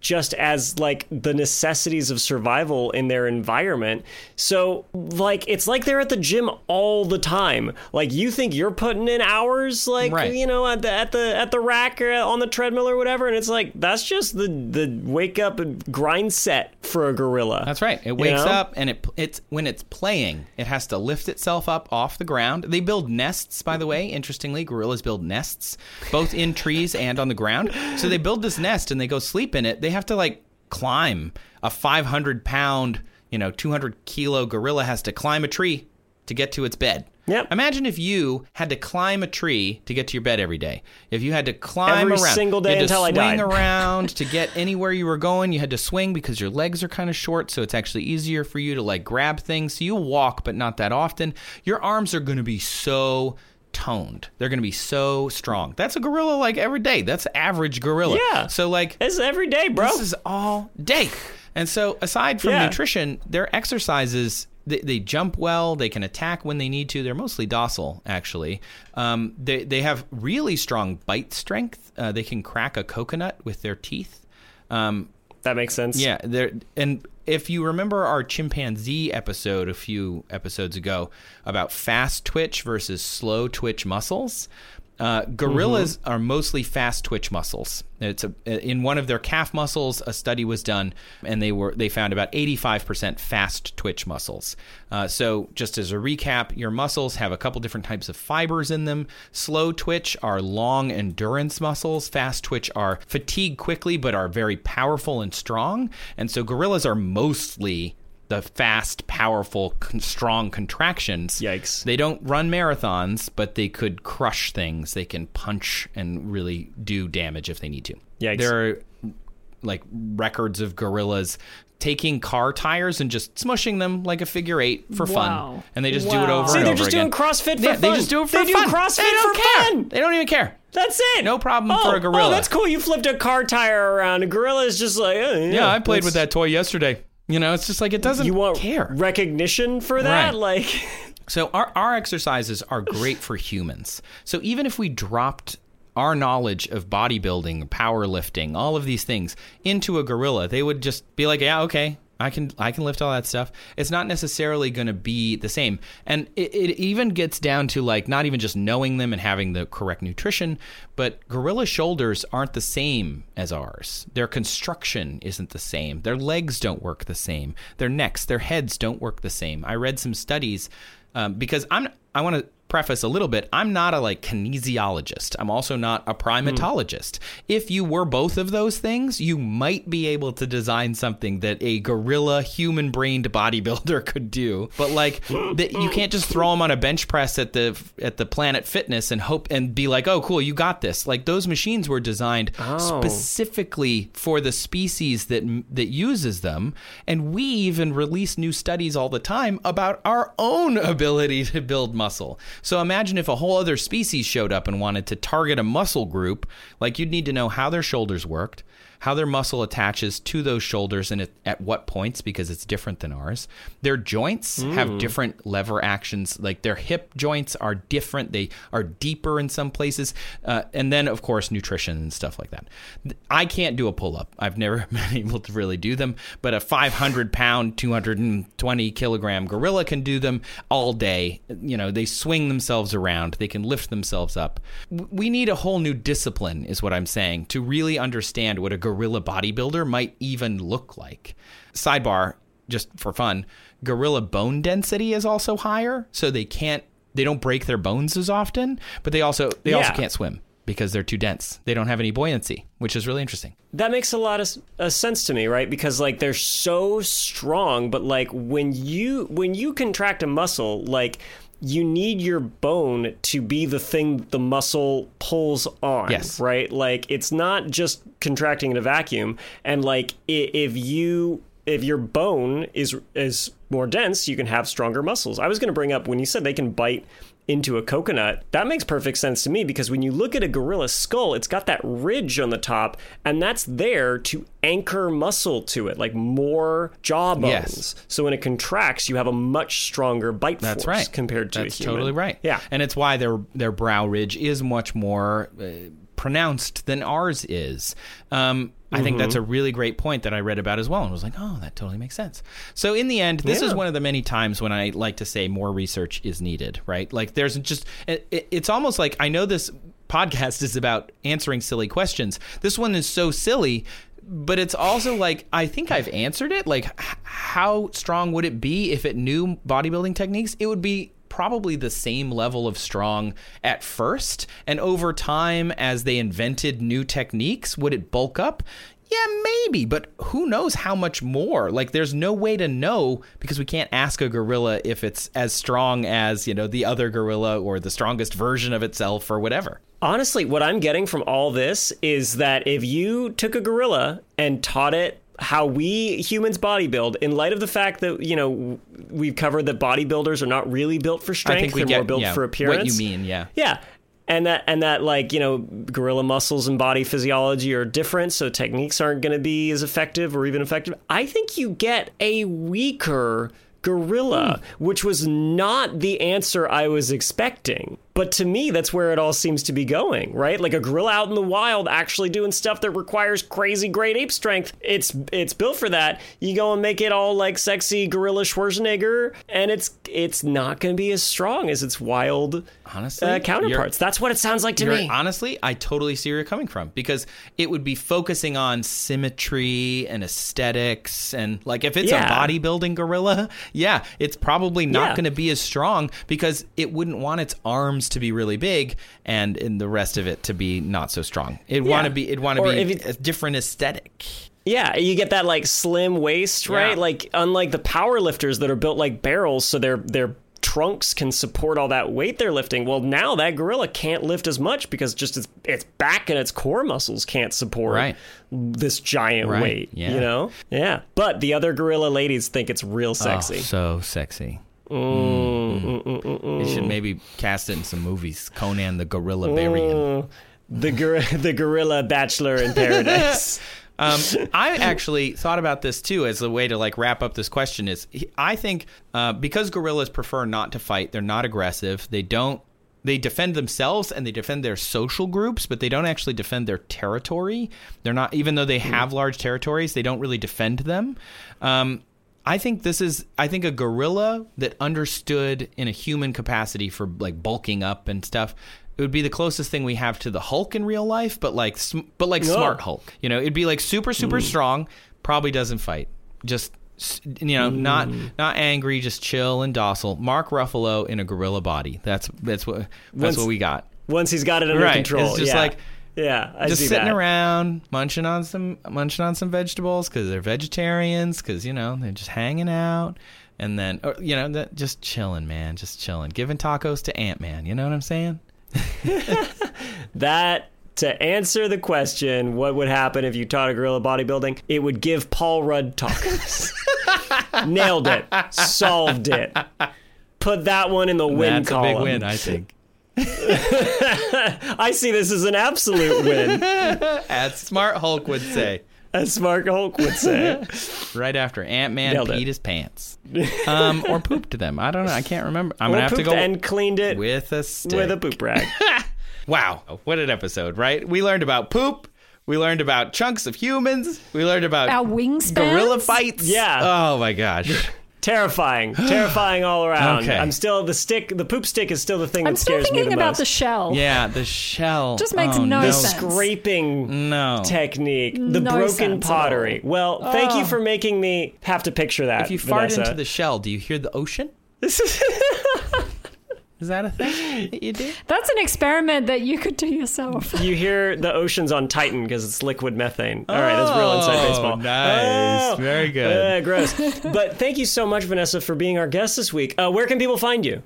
just as, like, the necessities of survival in their environment. So, like, it's like they're at the gym all the time. Like, you think you're putting in hours, like, right. you know, at the at the, at the rack or on the treadmill or whatever, and it's like, that's just the, the wake-up and grind set for a gorilla. That's right. It wakes you know? up, and it it's when it's playing, it has to lift itself up off the ground. They build nests, by the way. Interestingly, gorillas build nests, both in trees and on the ground. So they build this nest, and they go sleep in it. They They have to like climb a five hundred pound, you know, two hundred kilo gorilla has to climb a tree to get to its bed. Yep. Imagine if you had to climb a tree to get to your bed every day. If you had to climb every around. Every single day until I died. You had to swing around to get anywhere you were going. You had to swing because your legs are kind of short, so it's actually easier for you to like grab things. So you walk, but not that often. Your arms are going to be so toned. They're going to be so strong. That's a gorilla like every day. That's average gorilla. Yeah. So like this is every day, bro. This is all day. And so aside from yeah. nutrition, their exercises, they, they jump well. They can attack when they need to. They're mostly docile, actually. Um, they, they have really strong bite strength. Uh, they can crack a coconut with their teeth. Um, that makes sense. Yeah. They're, and if you remember our chimpanzee episode a few episodes ago about fast twitch versus slow twitch muscles, uh, gorillas mm-hmm. are mostly fast twitch muscles. It's a, in one of their calf muscles, a study was done, and they were they found about eighty-five percent fast twitch muscles. Uh, so just as a recap, your muscles have a couple different types of fibers in them. Slow twitch are long endurance muscles. Fast twitch are fatigue quickly but are very powerful and strong. And so gorillas are mostly the fast, powerful, con- strong contractions. Yikes. They don't run marathons, but they could crush things. They can punch and really do damage if they need to. Yikes. There are like records of gorillas taking car tires and just smushing them like a figure eight for wow. fun. And they just wow. do it over See, and over again. See, they're just doing CrossFit for yeah, fun. They just do it for they fun. Do CrossFit they don't for care. Fun. They don't even care. That's it. No problem oh, for a gorilla. Oh, that's cool. You flipped a car tire around. A gorilla is just like, oh, yeah. Yeah, I played with that toy yesterday. You know, it's just like it doesn't you want care. Recognition for that? Right. Like, so our, our exercises are great for humans. So even if we dropped our knowledge of bodybuilding, powerlifting, all of these things into a gorilla, they would just be like, yeah, okay, I can I can lift all that stuff. It's not necessarily going to be the same. And it, it even gets down to like not even just knowing them and having the correct nutrition, but gorilla shoulders aren't the same as ours. Their construction isn't the same. Their legs don't work the same. Their necks, their heads don't work the same. I read some studies um, because I'm I want to preface a little bit. I'm not a like kinesiologist. I'm also not a primatologist. Mm. If you were both of those things, you might be able to design something that a gorilla human brained bodybuilder could do. But like that, you can't just throw them on a bench press at the at the Planet Fitness and hope and be like, oh, cool, you got this. Like those machines were designed oh. specifically for the species that that uses them. And we even release new studies all the time about our own ability to build muscle. So imagine if a whole other species showed up and wanted to target a muscle group, like you'd need to know how their shoulders worked, how their muscle attaches to those shoulders and at what points, because it's different than ours. Their joints mm. have different lever actions, like their hip joints are different. They are deeper in some places. Uh, and then, of course, nutrition and stuff like that. I can't do a pull-up. I've never been able to really do them, but a five hundred pound, two hundred twenty kilogram gorilla can do them all day. You know, they swing themselves around. They can lift themselves up. We need a whole new discipline, is what I'm saying, to really understand what a gorilla gorilla bodybuilder might even look like. Sidebar, just for fun, gorilla bone density is also higher, so they can't they don't break their bones as often, but they also they yeah. also can't swim because they're too dense. They don't have any buoyancy, which is really interesting. That makes a lot of uh, sense to me, right? Because like they're so strong, but like when you when you contract a muscle, like you need your bone to be the thing the muscle pulls on, yes. right? Like it's not just contracting in a vacuum. And like if you if your bone is is more dense, you can have stronger muscles. I was going to bring up when you said they can bite into a coconut. That makes perfect sense to me, because when you look at a gorilla skull, it's got that ridge on the top, and that's there to anchor muscle to it, like more jaw bones. Yes. So when it contracts, you have a much stronger bite that's force right. compared to that's a human. That's totally right. Yeah. And it's why their their brow ridge is much more uh, pronounced than ours is. Um I think mm-hmm. that's a really great point that I read about as well and was like, oh, that totally makes sense. So in the end, this yeah. is one of the many times when I like to say more research is needed, right? Like there's just it, – it's almost like I know this podcast is about answering silly questions. This one is so silly, but it's also like I think I've answered it. Like h- how strong would it be if it knew bodybuilding techniques? It would be – probably the same level of strong at first, and over time as they invented new techniques, would it bulk up? Yeah, maybe, but who knows how much more? Like there's no way to know, because we can't ask a gorilla if it's as strong as, you know, the other gorilla or the strongest version of itself or whatever. Honestly, what I'm getting from all this is that if you took a gorilla and taught it how we humans bodybuild, in light of the fact that, you know, we've covered that bodybuilders are not really built for strength, I think we they're get, more built yeah, for appearance. What you mean, yeah. Yeah. And that, and that, like, you know, gorilla muscles and body physiology are different, so techniques aren't going to be as effective or even effective. I think you get a weaker gorilla, mm. which was not the answer I was expecting. But to me, that's where it all seems to be going, right? Like a gorilla out in the wild actually doing stuff that requires crazy great ape strength. It's it's built for that. You go and make it all like sexy gorilla Schwarzenegger, and it's it's not going to be as strong as its wild honestly, uh, counterparts. That's what it sounds like to me. Honestly, I totally see where you're coming from, because it would be focusing on symmetry and aesthetics. And like if it's yeah. a bodybuilding gorilla, yeah, it's probably not yeah. going to be as strong, because it wouldn't want its arms to be really big and in the rest of it to be not so strong. It'd yeah. want to be it'd want to be it, a different aesthetic. Yeah, you get that like slim waist, right? Yeah. Like unlike the power lifters that are built like barrels, so their their trunks can support all that weight they're lifting. Well, now that gorilla can't lift as much because just its its back and its core muscles can't support right. this giant right. weight. Yeah. You know? Yeah. But the other gorilla ladies think it's real sexy. Oh, so sexy. Mm, mm, mm, mm, mm. They should maybe cast it in some movies. Conan the Gorilla Barian. Mm, the, gor- the Gorilla Bachelor in Paradise. um, I actually thought about this, too, as a way to, like, wrap up this question. Is I think uh, because gorillas prefer not to fight, they're not aggressive, they don't. They defend themselves and they defend their social groups, but they don't actually defend their territory. They're not, even though they have large territories, they don't really defend them. Um I think this is, I think a gorilla that understood in a human capacity for like bulking up and stuff, it would be the closest thing we have to the Hulk in real life, but like, but like Whoa. Smart Hulk, you know, it'd be like super, super mm. strong, probably doesn't fight, just, you know, mm. not, not angry, just chill and docile. Mark Ruffalo in a gorilla body. That's, that's what, that's once, what we got. Once he's got it under right. control. It's just yeah. like. Yeah, I just see sitting that. Around munching on some munching on some vegetables because they're vegetarians, because you know they're just hanging out, and then or, you know just chilling, man, just chilling, giving tacos to Ant-Man. You know what I'm saying? That to answer the question, what would happen if you taught a gorilla bodybuilding? It would give Paul Rudd tacos. Nailed it, solved it. Put that one in the win That's column. That's a big win, I think. I see this as an absolute win. As Smart Hulk would say. As Smart Hulk would say. Right after Ant-Man Nailed peed it. His pants. Um, or pooped them. I don't know. I can't remember. I'm going to have to go. And cleaned it. With a stick. With a poop rag. Wow. What an episode, right? We learned about poop. We learned about chunks of humans. We learned about. Our wingspans. Gorilla fights. Yeah. Oh, my gosh. Terrifying, terrifying all around. Okay. I'm still the stick. The poop stick is still the thing that scares me the most. I'm still thinking about the shell. Yeah, the shell just makes oh, no, no sense. Scraping no. technique, the no broken pottery. Well, oh. thank you for making me have to picture that. If you fart Vanessa. Into the shell, do you hear the ocean? This is. Is that a thing that you do? That's an experiment that you could do yourself. You hear the oceans on Titan because it's liquid methane. All right, that's real inside baseball. Nice. Oh, very good. Uh, gross. But thank you so much, Vanessa, for being our guest this week. Uh, where can people find you?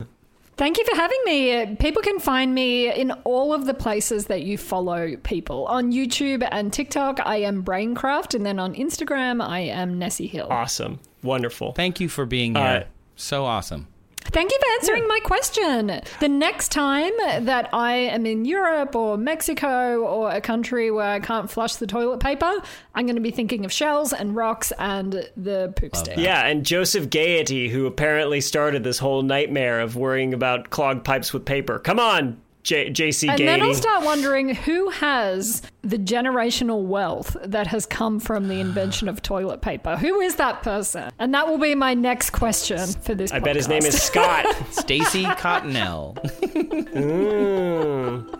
Thank you for having me. People can find me in all of the places that you follow people. On YouTube and TikTok, I am Braincraft. And then on Instagram, I am Nessie Hill. Awesome. Wonderful. Thank you for being here. Uh, so awesome. Thank you for answering yeah. my question. The next time that I am in Europe or Mexico or a country where I can't flush the toilet paper, I'm going to be thinking of shells and rocks and the poop stick. Yeah, and Joseph Gayetty, who apparently started this whole nightmare of worrying about clogged pipes with paper. Come on, J- J.C. Gayetty. And then I'll start wondering who has the generational wealth that has come from the invention of toilet paper. Who is that person? And that will be my next question for this I podcast. Bet his name is Scott. Stacy Cottonell. mm.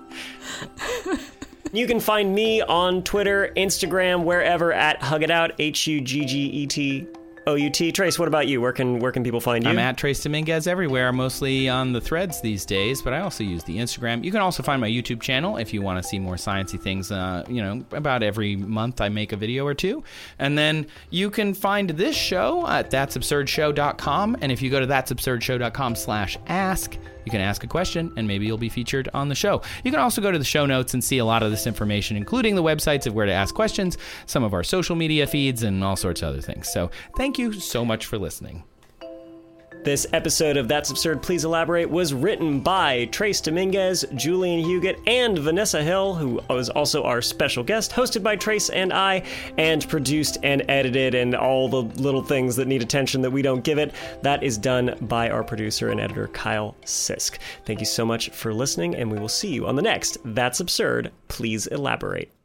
You can find me on Twitter, Instagram, wherever at Huggetout, H U G G E T. O U T. Trace, what about you? Where can where can people find you? I'm at Trace Dominguez everywhere, mostly on the threads these days, but I also use the Instagram. You can also find my YouTube channel if you want to see more sciencey things. Uh, you know, about every month I make a video or two. And then you can find this show at That's Absurd Show dot com. And if you go to That's Absurd Show dot com slash ask, You can ask a question, and maybe you'll be featured on the show. You can also go to the show notes and see a lot of this information, including the websites of where to ask questions, some of our social media feeds, and all sorts of other things. So thank you so much for listening. This episode of That's Absurd, Please Elaborate was written by Trace Dominguez, Julian Huggetout, and Vanessa Hill, who was also our special guest, hosted by Trace and I, and produced and edited and all the little things that need attention that we don't give it. That is done by our producer and editor, Kyle Sisk. Thank you so much for listening, and we will see you on the next That's Absurd, Please Elaborate.